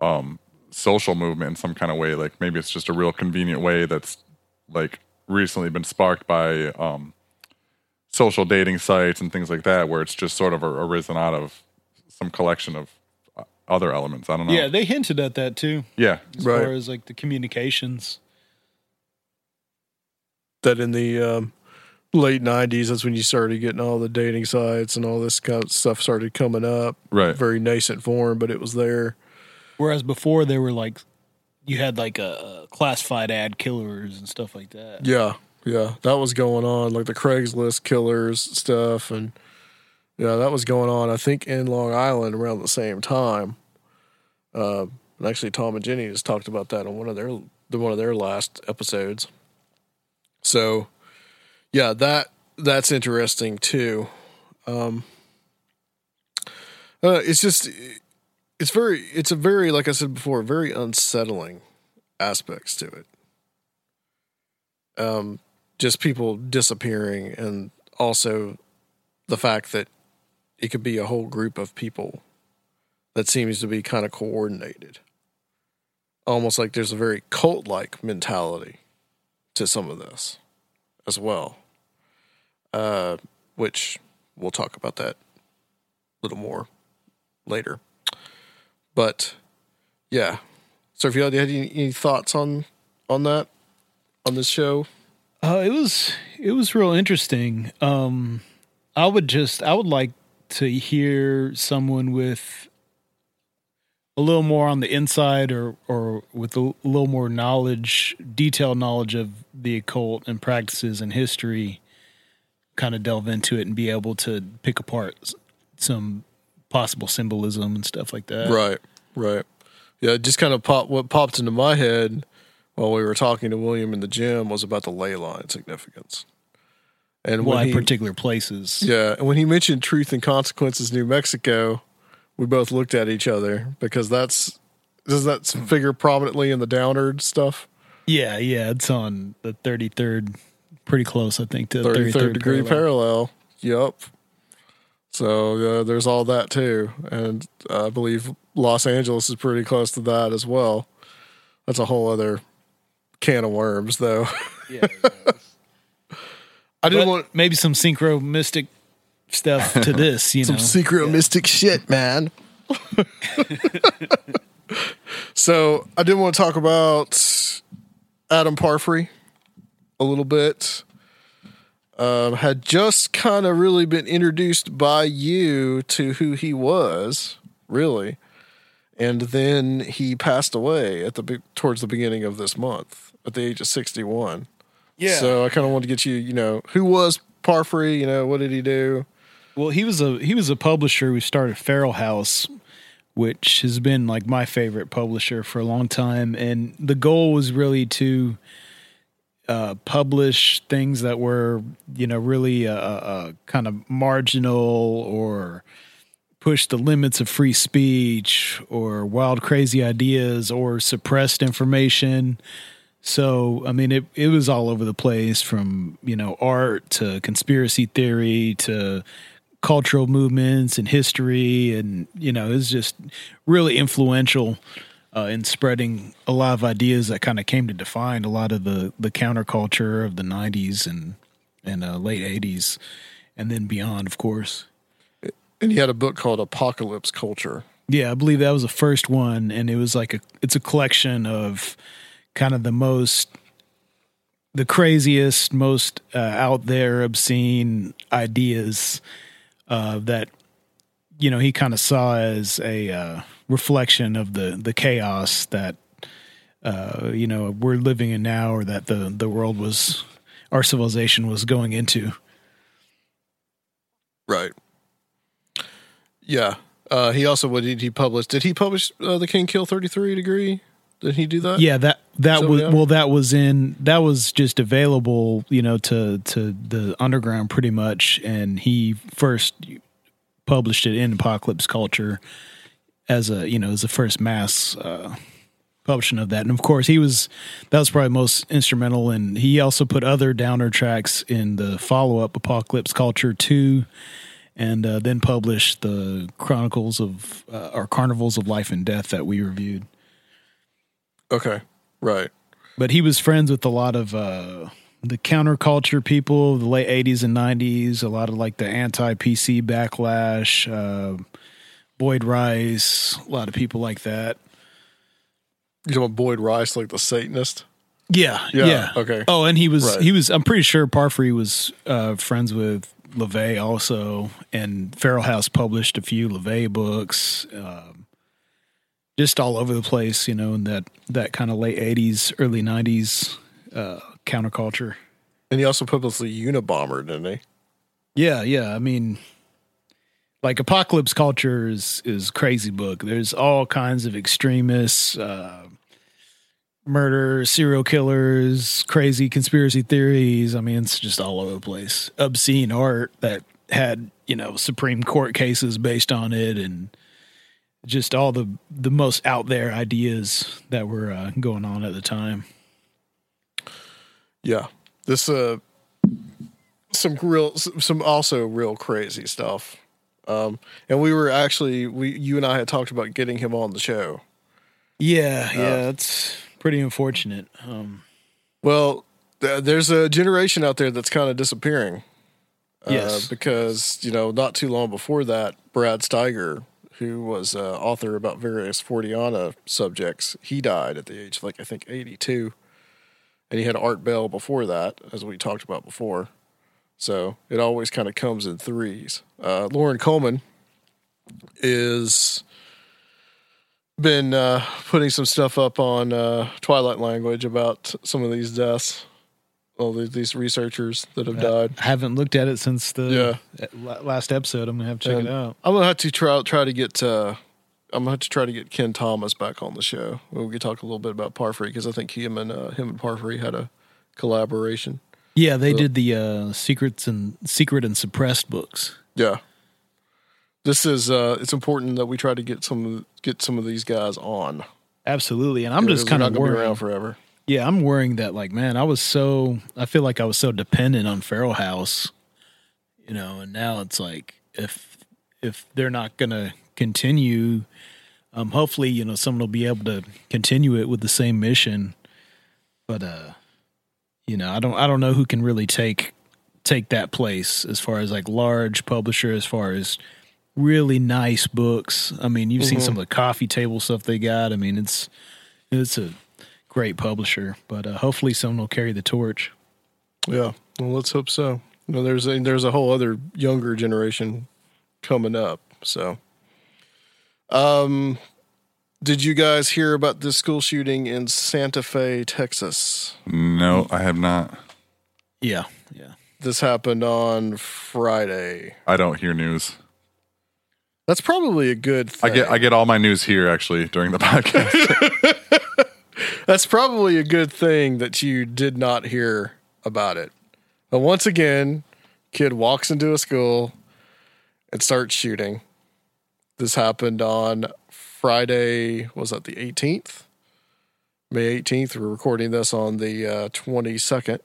um social movement in some kind of way. Like, maybe it's just a real convenient way that's, like, recently been sparked by um. social dating sites and things like that, where it's just sort of arisen out of some collection of other elements. I don't know. Yeah, they hinted at that too. Yeah, as right. far as, like, the communications. That in the um, late nineties, that's when you started getting all the dating sites and all this kind of stuff started coming up. Right. Very nascent form, but it was there. Whereas before, they were like, you had like a, a classified ad killers and stuff like that. Yeah. Yeah, that was going on, like the Craigslist killers stuff, and yeah, that was going on, I think, in Long Island around the same time. Uh, and actually, Tom and Jenny just talked about that on one of their one of their last episodes. So, yeah, that that's interesting too. Um, uh, it's just, it's very, it's a very, like I said before, very unsettling aspects to it. Um. Just people disappearing, and also the fact that it could be a whole group of people that seems to be kind of coordinated. Almost like there's a very cult-like mentality to some of this as well, uh, which we'll talk about that a little more later. But, yeah. Serfiel, do you have any, any thoughts on, on that, on this show? Uh, it was it was real interesting. Um, I would just I would like to hear someone with a little more on the inside, or or with a little more knowledge, detailed knowledge of the occult and practices and history, kind of delve into it and be able to pick apart some possible symbolism and stuff like that. Right, right. Yeah, just kind of pop what popped into my head while we were talking to William in the gym was about the ley line significance. And why he, particular places. Yeah. And when he mentioned Truth and Consequences, New Mexico, we both looked at each other, because that's, does that figure prominently in the Downard stuff? Yeah. Yeah. It's on the thirty-third, pretty close, I think, to the thirty-third, thirty-third degree parallel. parallel. Yep. So uh, there's all that too. And I believe Los Angeles is pretty close to that as well. That's a whole other can of worms, though. Yeah, I didn't but want maybe some synchro mystic stuff to this, you some know, some synchro yeah. mystic shit, man. So I did want to talk about Adam Parfrey a little bit. Um, had just kind of really been introduced by you to who he was, really. And then he passed away at the towards the beginning of this month at the age of sixty-one. Yeah. So I kind of wanted to get you, you know, who was Parfrey? You know, what did he do? Well, he was a he was a publisher. We started Feral House, which has been, like, my favorite publisher for a long time. And the goal was really to uh, publish things that were, you know, really uh, uh, kind of marginal, or push the limits of free speech, or wild, crazy ideas, or suppressed information. So, I mean, it, it was all over the place, from, you know, art to conspiracy theory to cultural movements and history. And, you know, it was just really influential. uh, in spreading a lot of ideas that kind of came to define a lot of the, the counterculture of the nineties and, and uh, late eighties and then beyond, of course. And he had a book called Apocalypse Culture. Yeah, I believe that was the first one, and it was like a it's a collection of kind of the most, the craziest, most uh, out there, obscene ideas uh, that, you know, he kind of saw as a uh, reflection of the the chaos that uh, you know we're living in now, or that the the world was, our civilization was going into. Right. Yeah. Uh, he also, what did he publish? Did he publish uh, The King Kill thirty-three Degree? Did he do that? Yeah, that that was well, that was in that was just available, you know, to to the underground pretty much, and he first published it in Apocalypse Culture as a, you know, as the first mass uh, publishing of that. And of course, he was that was probably most instrumental, and he also put other downer tracks in the follow-up Apocalypse Culture two. And uh, then published the Chronicles of, uh, or Carnivals of Life and Death that we reviewed. Okay, right. But he was friends with a lot of uh, the counterculture people of the late eighties and nineties, a lot of like the anti-P C backlash, uh, Boyd Rice, a lot of people like that. You know, Boyd Rice, like the Satanist? Yeah, yeah. yeah. Okay. Oh, and he was, right. he was, I'm pretty sure Parfrey was uh, friends with LaVey also, and Feral House published a few LaVey books, um, just all over the place, you know, in that, that kind of late eighties, early nineties uh, counterculture. And he also publicly Unabomber, didn't he? Yeah, yeah. I mean, like Apocalypse Culture is is crazy book. There's all kinds of extremists, uh, murder, serial killers, crazy conspiracy theories. I mean, it's just all over the place. Obscene art that had, you know, Supreme Court cases based on it, and just all the, the most out there ideas that were uh, going on at the time. Yeah. This, uh, some real, some also real crazy stuff. Um, and we were actually, we, you and I had talked about getting him on the show. Yeah. Uh, yeah. It's, pretty unfortunate. Um, well, th- there's a generation out there that's kind of disappearing. Uh, yes. Because, you know, not too long before that, Brad Steiger, who was an uh, author about various Fortiana subjects, he died at the age of, like, I think, eighty-two. And he had Art Bell before that, as we talked about before. So it always kind of comes in threes. Uh, Lauren Coleman is... been uh, putting some stuff up on uh, Twilight Language about some of these deaths, all these researchers that have I died. I haven't looked at it since the yeah. last episode. I'm gonna have to check and it out. I'm gonna have to try try to get uh, I'm gonna have to try to get Ken Thomas back on the show. We can talk a little bit about Parfrey, because I think him and uh, him and Parfrey had a collaboration. Yeah, they so, did the uh, secrets and secret and suppressed books. Yeah. This is uh, it's important that we try to get some get some of these guys on. Absolutely, and I'm just kind of worried. Be around forever. Yeah, I'm worrying that, like, man, I was so I feel like I was so dependent on Feral House, you know, and now it's like if if they're not gonna continue, um, hopefully, you know, someone will be able to continue it with the same mission. But uh, you know, I don't I don't know who can really take take that place as far as like large publisher, as far as really nice books. I mean, you've mm-hmm. seen some of the coffee table stuff they got. I mean, it's it's a great publisher, but uh, hopefully someone will carry the torch. Yeah, well, let's hope so. You know, there's a, there's a whole other younger generation coming up. So, um, did you guys hear about this school shooting in Santa Fe, Texas? No, I have not. Yeah, yeah. This happened on Friday. I don't hear news. That's probably a good thing. I get, I get all my news here, actually, during the podcast. That's probably a good thing that you did not hear about it. But once again, kid walks into a school and starts shooting. This happened on Friday, was that the eighteenth? May eighteenth. We're recording this on the uh, twenty-second.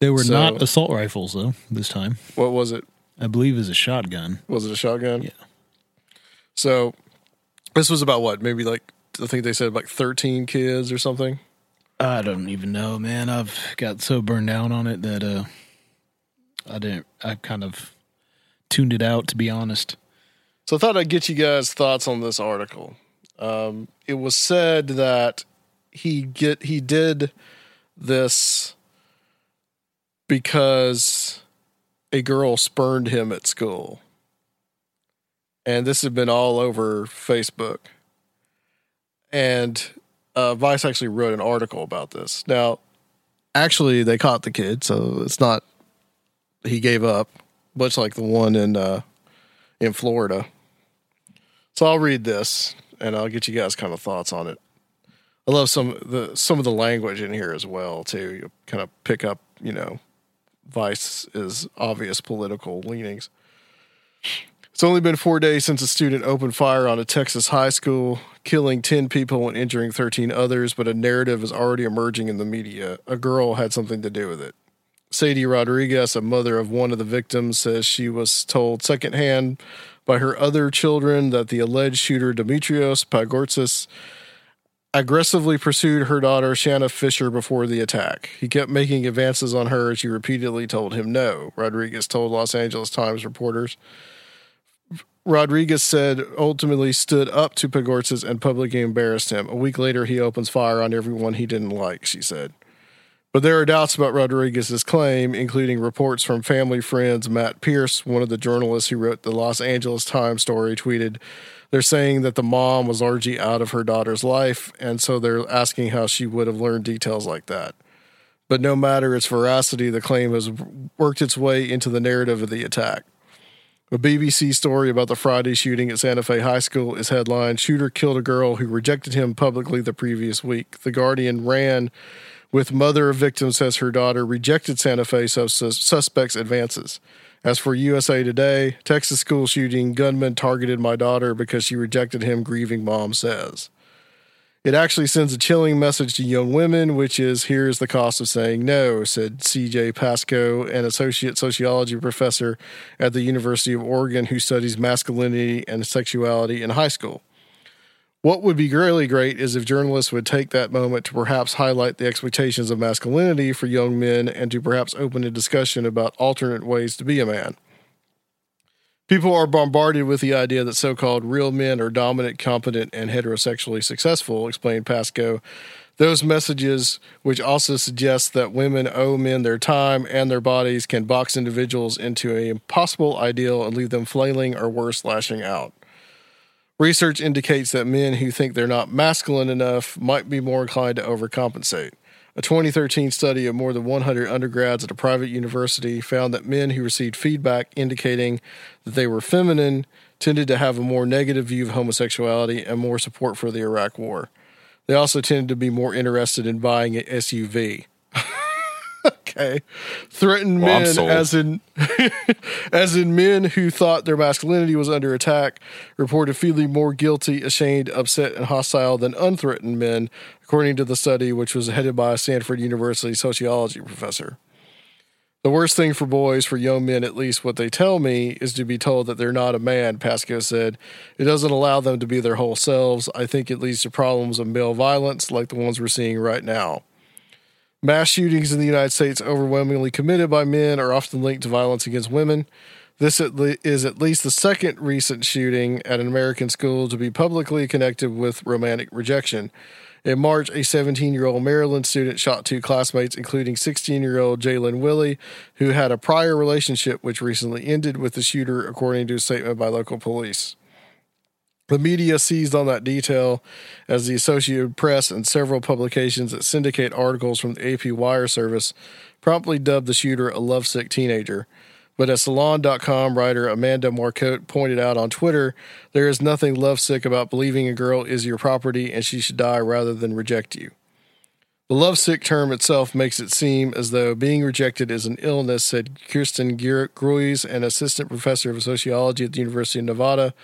They were so, not assault rifles, though, this time. What was it? I believe is a shotgun. Was it a shotgun? Yeah. So this was about what? Maybe like I think they said like thirteen kids or something. I don't even know, man. I've got so burned out on it that uh, I didn't. I kind of tuned it out, to be honest. So I thought I'd get you guys' thoughts on this article. Um, it was said that he get he did this because a girl spurned him at school. And this has been all over Facebook. And uh, Vice actually wrote an article about this. Now, actually, they caught the kid, so it's not he gave up, much like the one in uh, in Florida. So I'll read this, and I'll get you guys kind of thoughts on it. I love some the some of the language in here as well, too. You kind of pick up, you know, Vice's obvious political leanings. It's only been four days since a student opened fire on a Texas high school, killing ten people and injuring thirteen others, but a narrative is already emerging in the media. A girl had something to do with it. Sadie Rodriguez, a mother of one of the victims, says she was told secondhand by her other children that the alleged shooter, Demetrios Pagortzis, aggressively pursued her daughter, Shanna Fisher, before the attack. He kept making advances on her, and she repeatedly told him no, Rodriguez told Los Angeles Times reporters. Rodriguez said ultimately stood up to Pagortzis and publicly embarrassed him. A week later, he opens fire on everyone he didn't like, she said. But there are doubts about Rodriguez's claim, including reports from family friends. Matt Pierce, one of the journalists who wrote the Los Angeles Times story, tweeted, "They're saying that the mom was largely out of her daughter's life, and so they're asking how she would have learned details like that." But no matter its veracity, the claim has worked its way into the narrative of the attack. A B B C story about the Friday shooting at Santa Fe High School is headlined, "Shooter Killed a Girl Who Rejected Him Publicly the Previous Week." The Guardian ran with "Mother of Victim Says Her Daughter Rejected Santa Fe sus- Suspects Advances." As for U S A Today, "Texas School Shooting, Gunman Targeted My Daughter Because She Rejected Him, Grieving Mom Says." It actually sends a chilling message to young women, which is, here's the cost of saying no, said C J Pascoe, an associate sociology professor at the University of Oregon who studies masculinity and sexuality in high school. What would be really great is if journalists would take that moment to perhaps highlight the expectations of masculinity for young men and to perhaps open a discussion about alternate ways to be a man. People are bombarded with the idea that so-called real men are dominant, competent, and heterosexually successful, explained Pascoe. Those messages, which also suggest that women owe men their time and their bodies, can box individuals into an impossible ideal and leave them flailing or worse, lashing out. Research indicates that men who think they're not masculine enough might be more inclined to overcompensate. A twenty thirteen study of more than one hundred undergrads at a private university found that men who received feedback indicating that they were feminine tended to have a more negative view of homosexuality and more support for the Iraq War. They also tended to be more interested in buying an S U V. Okay. Threatened well, men, as in as in men who thought their masculinity was under attack, reported feeling more guilty, ashamed, upset, and hostile than unthreatened men, according to the study, which was headed by a Stanford University sociology professor. The worst thing for boys, for young men at least what they tell me, is to be told that they're not a man, Pascoe said. It doesn't allow them to be their whole selves. I think it leads to problems of male violence like the ones we're seeing right now. Mass shootings in the United States overwhelmingly committed by men are often linked to violence against women. This at le- is at least the second recent shooting at an American school to be publicly connected with romantic rejection. In March, a seventeen-year-old Maryland student shot two classmates, including sixteen-year-old Jalen Willey, who had a prior relationship which recently ended with the shooter, according to a statement by local police. The media seized on that detail as the Associated Press and several publications that syndicate articles from the A P Wire service promptly dubbed the shooter a lovesick teenager. But as Salon dot com writer Amanda Marcotte pointed out on Twitter, there is nothing lovesick about believing a girl is your property and she should die rather than reject you. The lovesick term itself makes it seem as though being rejected is an illness, said Kirsten Gruys, an assistant professor of sociology at the University of Nevada,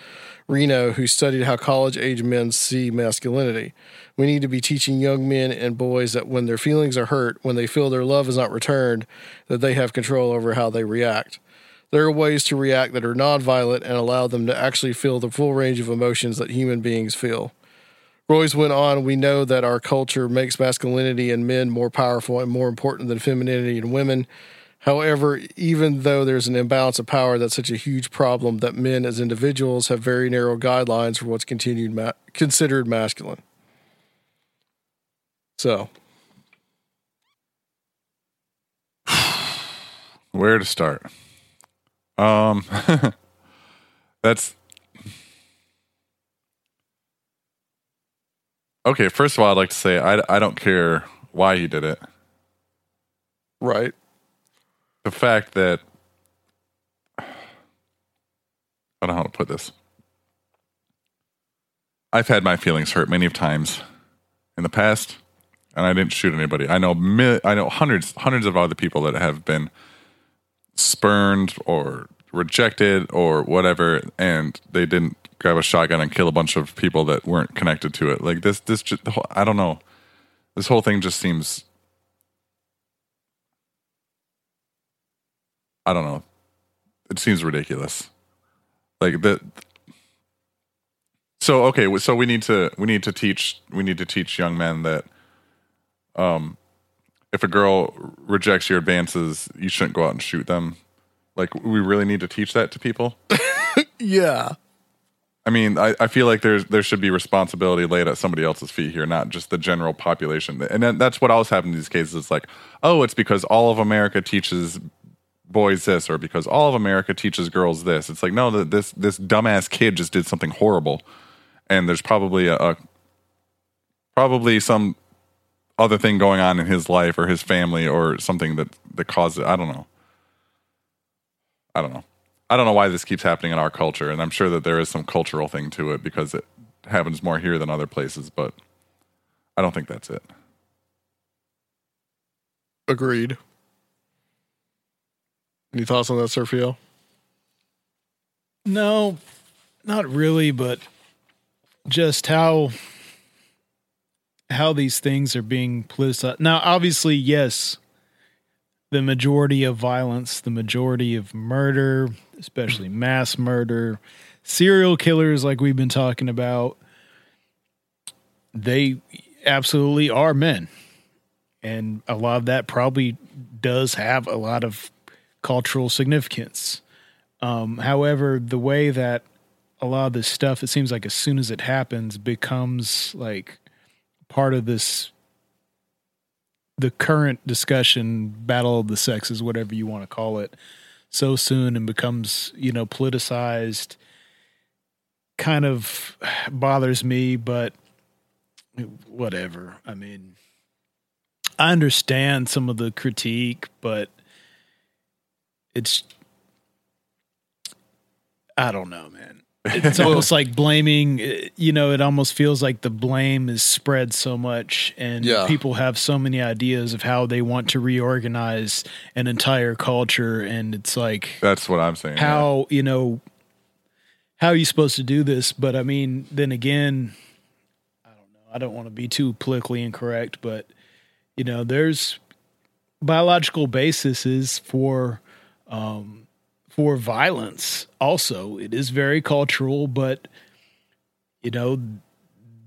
Reno, who studied how college-age men see masculinity. We need to be teaching young men and boys that when their feelings are hurt, when they feel their love is not returned, that they have control over how they react. There are ways to react that are nonviolent and allow them to actually feel the full range of emotions that human beings feel. Royce went on, we know that our culture makes masculinity and men more powerful and more important than femininity and women. However, even though there's an imbalance of power, that's such a huge problem that men as individuals have very narrow guidelines for what's continued ma- considered masculine. So. Where to start? Um, that's... Okay, first of all, I'd like to say I, I don't care why he did it. Right. The fact that, I don't know how to put this. I've had my feelings hurt many times in the past, and I didn't shoot anybody. I know I know hundreds hundreds of other people that have been spurned or rejected or whatever, and they didn't grab a shotgun and kill a bunch of people that weren't connected to it. Like this, this just, I don't know. This whole thing just seems. I don't know. It seems ridiculous. Like the So okay, so we need to we need to teach we need to teach young men that um if a girl rejects your advances, you shouldn't go out and shoot them. Like we really need to teach that to people. Yeah. I mean, I, I feel like there's there should be responsibility laid at somebody else's feet here, not just the general population. And then that's what always happens in these cases. It's like, oh, it's because all of America teaches boys this, or because all of America teaches girls this. It's like, no, this this dumbass kid just did something horrible, and there's probably a, a probably some other thing going on in his life or his family or something that that caused it. I don't know. I don't know. I don't know why this keeps happening in our culture, and I'm sure that there is some cultural thing to it because it happens more here than other places. But I don't think that's it. Agreed. Any thoughts on that, Serfiel? No, not really, but just how how these things are being politicized. Now, obviously, yes, the majority of violence, the majority of murder, especially mass murder, serial killers like we've been talking about, they absolutely are men. And a lot of that probably does have a lot of cultural significance. Um, however, the way that a lot of this stuff, it seems like as soon as it happens, becomes like part of this, the current discussion, battle of the sexes, whatever you want to call it, so soon and becomes, you know, politicized, kind of bothers me, but whatever. I mean, I understand some of the critique, but It's, I don't know, man. It's almost like blaming, you know, it almost feels like the blame is spread so much and yeah. people have so many ideas of how they want to reorganize an entire culture. And it's like, that's what I'm saying. How, yeah. you know, how are you supposed to do this? But I mean, then again, I don't know. I don't want to be too politically incorrect, but, you know, there's biological basis for. Um, for violence, also, it is very cultural, but you know,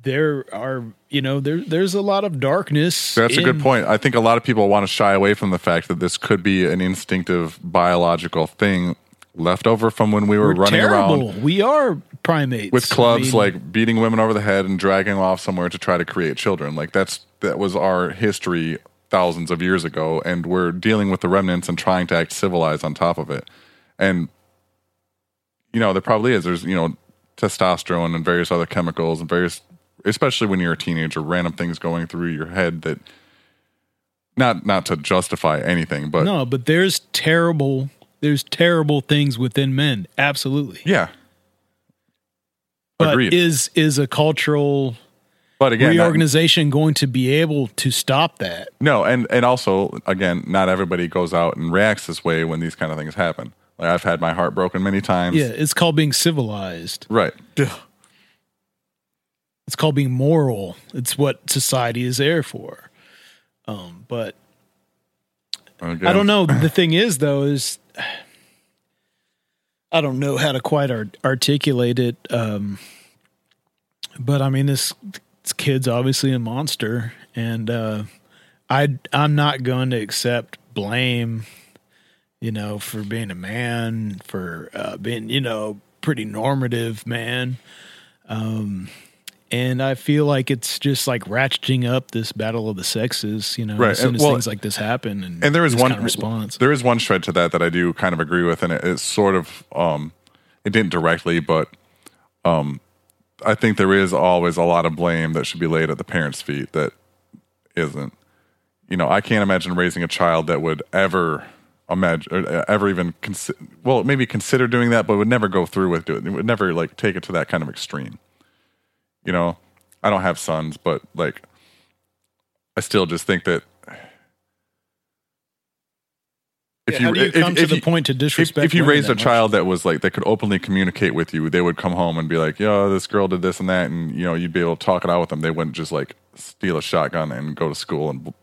there are you know there there's a lot of darkness. That's in- a good point. I think a lot of people want to shy away from the fact that this could be an instinctive biological thing left over from when we were, we're running terrible. around. We are primates with clubs, I mean, like beating women over the head and dragging them off somewhere to try to create children. Like that's that was our history. Thousands of years ago, and we're dealing with the remnants and trying to act civilized on top of it. And you know, there probably is. There's you know, testosterone and various other chemicals and various, especially when you're a teenager, random things going through your head that not not to justify anything, but no, but there's terrible, there's terrible things within men. Absolutely, yeah. But Agreed. is is a cultural. But again, reorganization not, going to be able to stop that? No, and, and also, again, not everybody goes out and reacts this way when these kind of things happen. Like I've had my heart broken many times. Yeah, it's called being civilized. Right. Ugh. It's called being moral. It's what society is there for. Um, but again. I don't know. The thing is, though, is I don't know how to quite art- articulate it. Um, but I mean, this kids obviously a monster, and uh, I I'm not going to accept blame, you know, for being a man, for uh, being, you know, pretty normative man. Um, and I feel like it's just like ratcheting up this battle of the sexes, you know, right. as soon as well, things like this happen. And, and there is one kind of response. There is one shred to that that I do kind of agree with, and it, it's sort of um, it didn't directly, but um, I think there is always a lot of blame that should be laid at the parents' feet that isn't. You know, I can't imagine raising a child that would ever imagine, or ever even consider, well, maybe consider doing that, but would never go through with it. Would never like take it to that kind of extreme. You know, I don't have sons, but like, I still just think that if yeah, you, you if, come if, to if the you, point to disrespect, if, if you raised a child much? that was like that could openly communicate with you, they would come home and be like, "Yo, this girl did this and that," and you know, you'd be able to talk it out with them. They wouldn't just like steal a shotgun and go to school and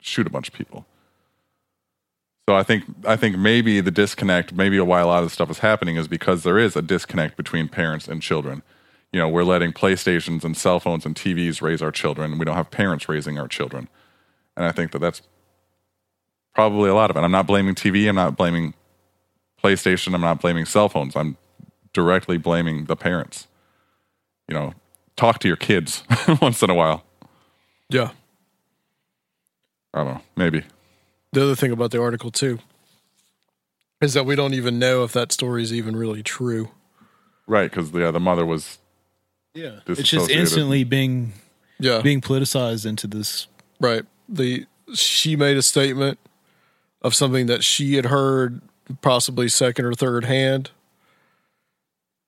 shoot a bunch of people. So I think I think maybe the disconnect, maybe why a lot of the stuff is happening, is because there is a disconnect between parents and children. You know, we're letting PlayStations and cell phones and T Vs raise our children. We don't have parents raising our children, and I think that that's probably a lot of it. I'm not blaming T V. I'm not blaming PlayStation. I'm not blaming cell phones. I'm directly blaming the parents. You know, talk to your kids once in a while. Yeah. I don't know. Maybe. The other thing about the article, too, is that we don't even know if that story is even really true. Right, because yeah, the mother was yeah. It's just instantly being yeah. being politicized into this. Right. The she made a statement of something that she had heard possibly second or third hand.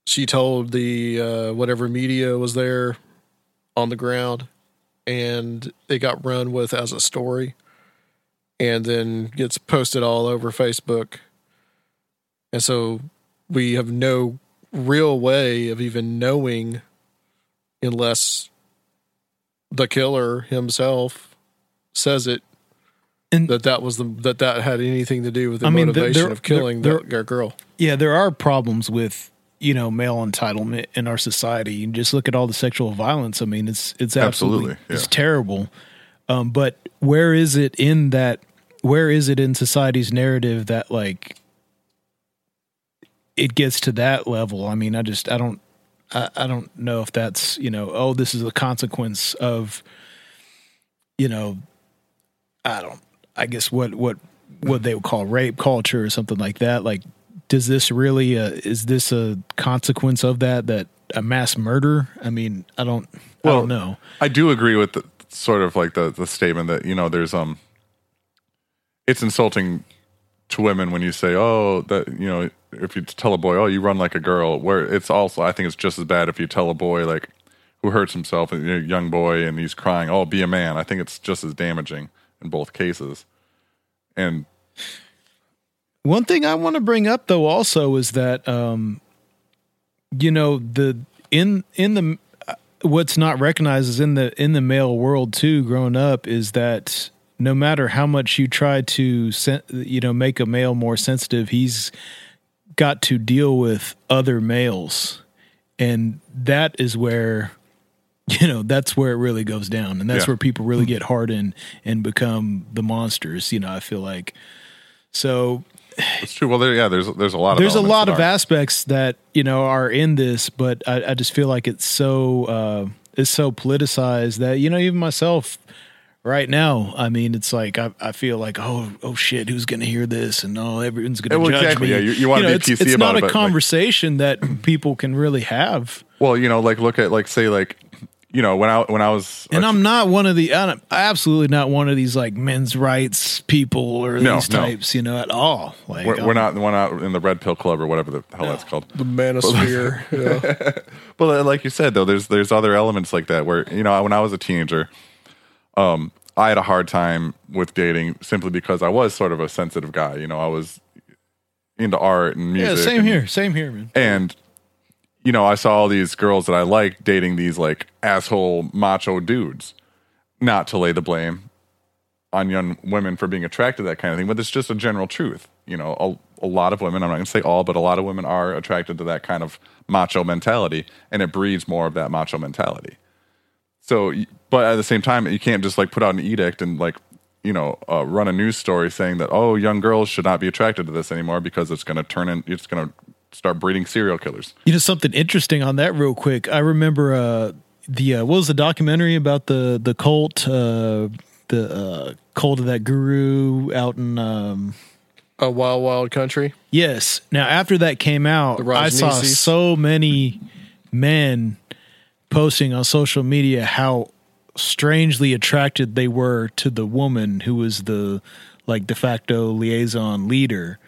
She told the uh, whatever media was there on the ground, and it got run with as a story. And then gets posted all over Facebook. And so we have no real way of even knowing unless the killer himself says it, and that that was the, that that had anything to do with the I mean, motivation there, of killing there, that there, girl. Yeah, there are problems with, you know, male entitlement in our society. And just look at all the sexual violence. I mean, it's it's absolutely, absolutely yeah. it's terrible. Um, but where is it in that? Where is it in society's narrative that like it gets to that level? I mean, I just, I don't, I, I don't know if that's, you know, oh, this is a consequence of, you know, I don't, I guess what, what, what they would call rape culture or something like that. Like, does this really, uh, is this a consequence of that, that a mass murder? I mean, I don't, well, I don't know. I do agree with the, sort of like the, the statement that, you know, there's, um, it's insulting to women when you say, oh, that, you know, if you tell a boy, oh, you run like a girl, where it's also, I think it's just as bad if you tell a boy, like, who hurts himself, a young boy, and he's crying, oh, be a man. I think it's just as damaging in both cases. And one thing I want to bring up, though, also is that, um, you know, the, in, in the, what's not recognized is in the in the male world too, growing up, is that no matter how much you try to, you know, make a male more sensitive, he's got to deal with other males, and that is where, you know, that's where it really goes down, and that's yeah. where people really get hardened and become the monsters. You know, I feel like so. It's true. Well, there, yeah, there's there's a lot of there's a lot of aspects that, you know, are in this, but I, I just feel like it's so uh, it's so politicized that, you know, even myself right now, I mean, it's like I, I feel like oh oh shit, who's gonna hear this, and oh, everyone's gonna well, judge exactly. me. Yeah, you, you want to you know, be P C about it. It's not a conversation like, that people can really have. Well, you know, like look at like say like. You know, when I when I was, and I'm not one of the, I'm absolutely not one of these like men's rights people or no, these types, no. you know, at all. Like we're, we're not the one out in the Red Pill Club or whatever the hell no, that's called, the manosphere. yeah. But like you said, though, there's there's other elements like that where, you know, when I was a teenager, um, I had a hard time with dating simply because I was sort of a sensitive guy. You know, I was into art and music. Yeah, same and, here, same here, man. And you know, I saw all these girls that I liked dating these like asshole macho dudes. Not to lay the blame on young women for being attracted to that kind of thing, but it's just a general truth. You know, a, a lot of women, I'm not going to say all, but a lot of women are attracted to that kind of macho mentality, and it breeds more of that macho mentality. So, but at the same time, you can't just like put out an edict and like, you know, uh, run a news story saying that, oh, young girls should not be attracted to this anymore because it's going to turn in, it's going to start breeding serial killers. You know, something interesting on that real quick. I remember uh, the, uh, what was the documentary about the, the cult, uh, the uh, cult of that guru out in... Um, A Wild Wild Country? Yes. Now, after that came out, I saw so many men posting on social media how strangely attracted they were to the woman who was the like de facto liaison leader.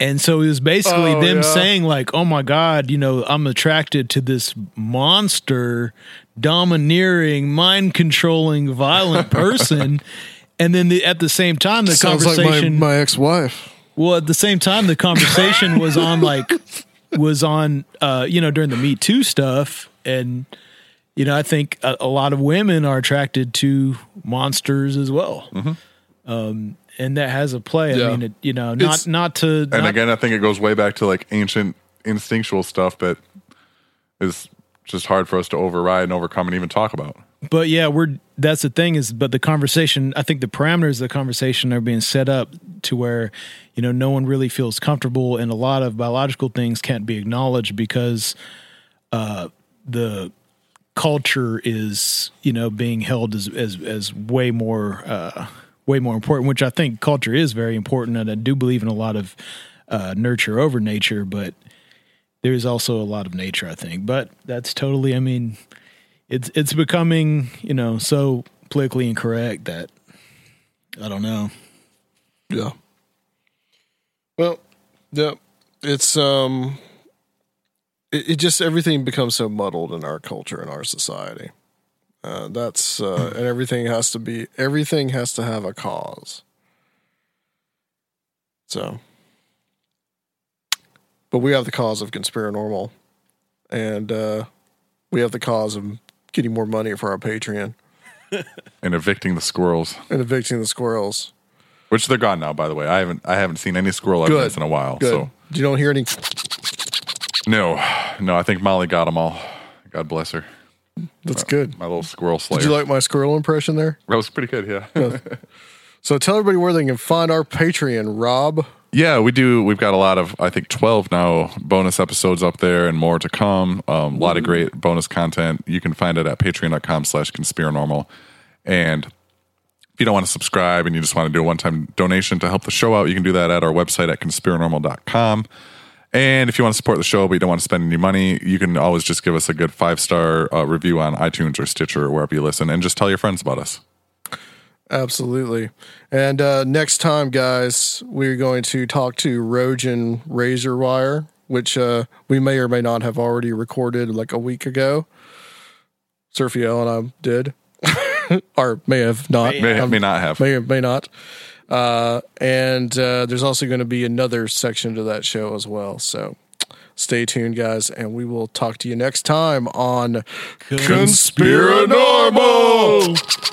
And so it was basically oh, them yeah. saying like, oh my God, you know, I'm attracted to this monster, domineering, mind-controlling, violent person. And then the, at the same time, the Sounds conversation like my, my ex-wife. Well, at the same time, the conversation was on like was on uh, you know, during the Me Too stuff, and you know, I think a, a lot of women are attracted to monsters as well, mm-hmm. um, and that has a play. Yeah. I mean, it, you know, not it's, not to. And not, again, I think it goes way back to like ancient instinctual stuff that is just hard for us to override and overcome and even talk about. But yeah, we're that's the thing is, but the conversation, I think the parameters of the conversation are being set up to where, you know, no one really feels comfortable, and a lot of biological things can't be acknowledged because uh, the culture is, you know, being held as as, as way more uh, way more important. Which I think culture is very important, and I do believe in a lot of uh, nurture over nature, but there is also a lot of nature, I think. But that's totally, I mean. It's it's becoming, you know, so politically incorrect that I don't know. Yeah. Well, yeah, it's um, it, it just everything becomes so muddled in our culture and our society. Uh, that's uh, and everything has to be everything has to have a cause. So, but we have the cause of Conspiranormal, and uh, we have the cause of getting more money for our Patreon. And evicting the squirrels. And evicting the squirrels. Which they're gone now, by the way. I haven't I haven't seen any squirrel evidence in a while. Good. So you don't hear any? No. No, I think Molly got them all. God bless her. That's my, good. My little squirrel slayer. Did you like my squirrel impression there? That was pretty good, yeah. So tell everybody where they can find our Patreon, Rob. Yeah, we do. We've got a lot of, I think, twelve now bonus episodes up there and more to come. Um, a lot of great bonus content. You can find it at patreon.com slash conspiranormal. And if you don't want to subscribe and you just want to do a one-time donation to help the show out, you can do that at our website at conspiranormal dot com. And if you want to support the show but you don't want to spend any money, you can always just give us a good five-star uh, review on iTunes or Stitcher or wherever you listen, and just tell your friends about us. Absolutely. And uh, next time, guys, we're going to talk to Rogan Razor Wire, which uh, we may or may not have already recorded like a week ago. Serfiel and I did. Or may have not. May, um, may not have. May or may not. Uh, and uh, there's also going to be another section to that show as well. So stay tuned, guys, and we will talk to you next time on Conspiranormal! Conspiranormal!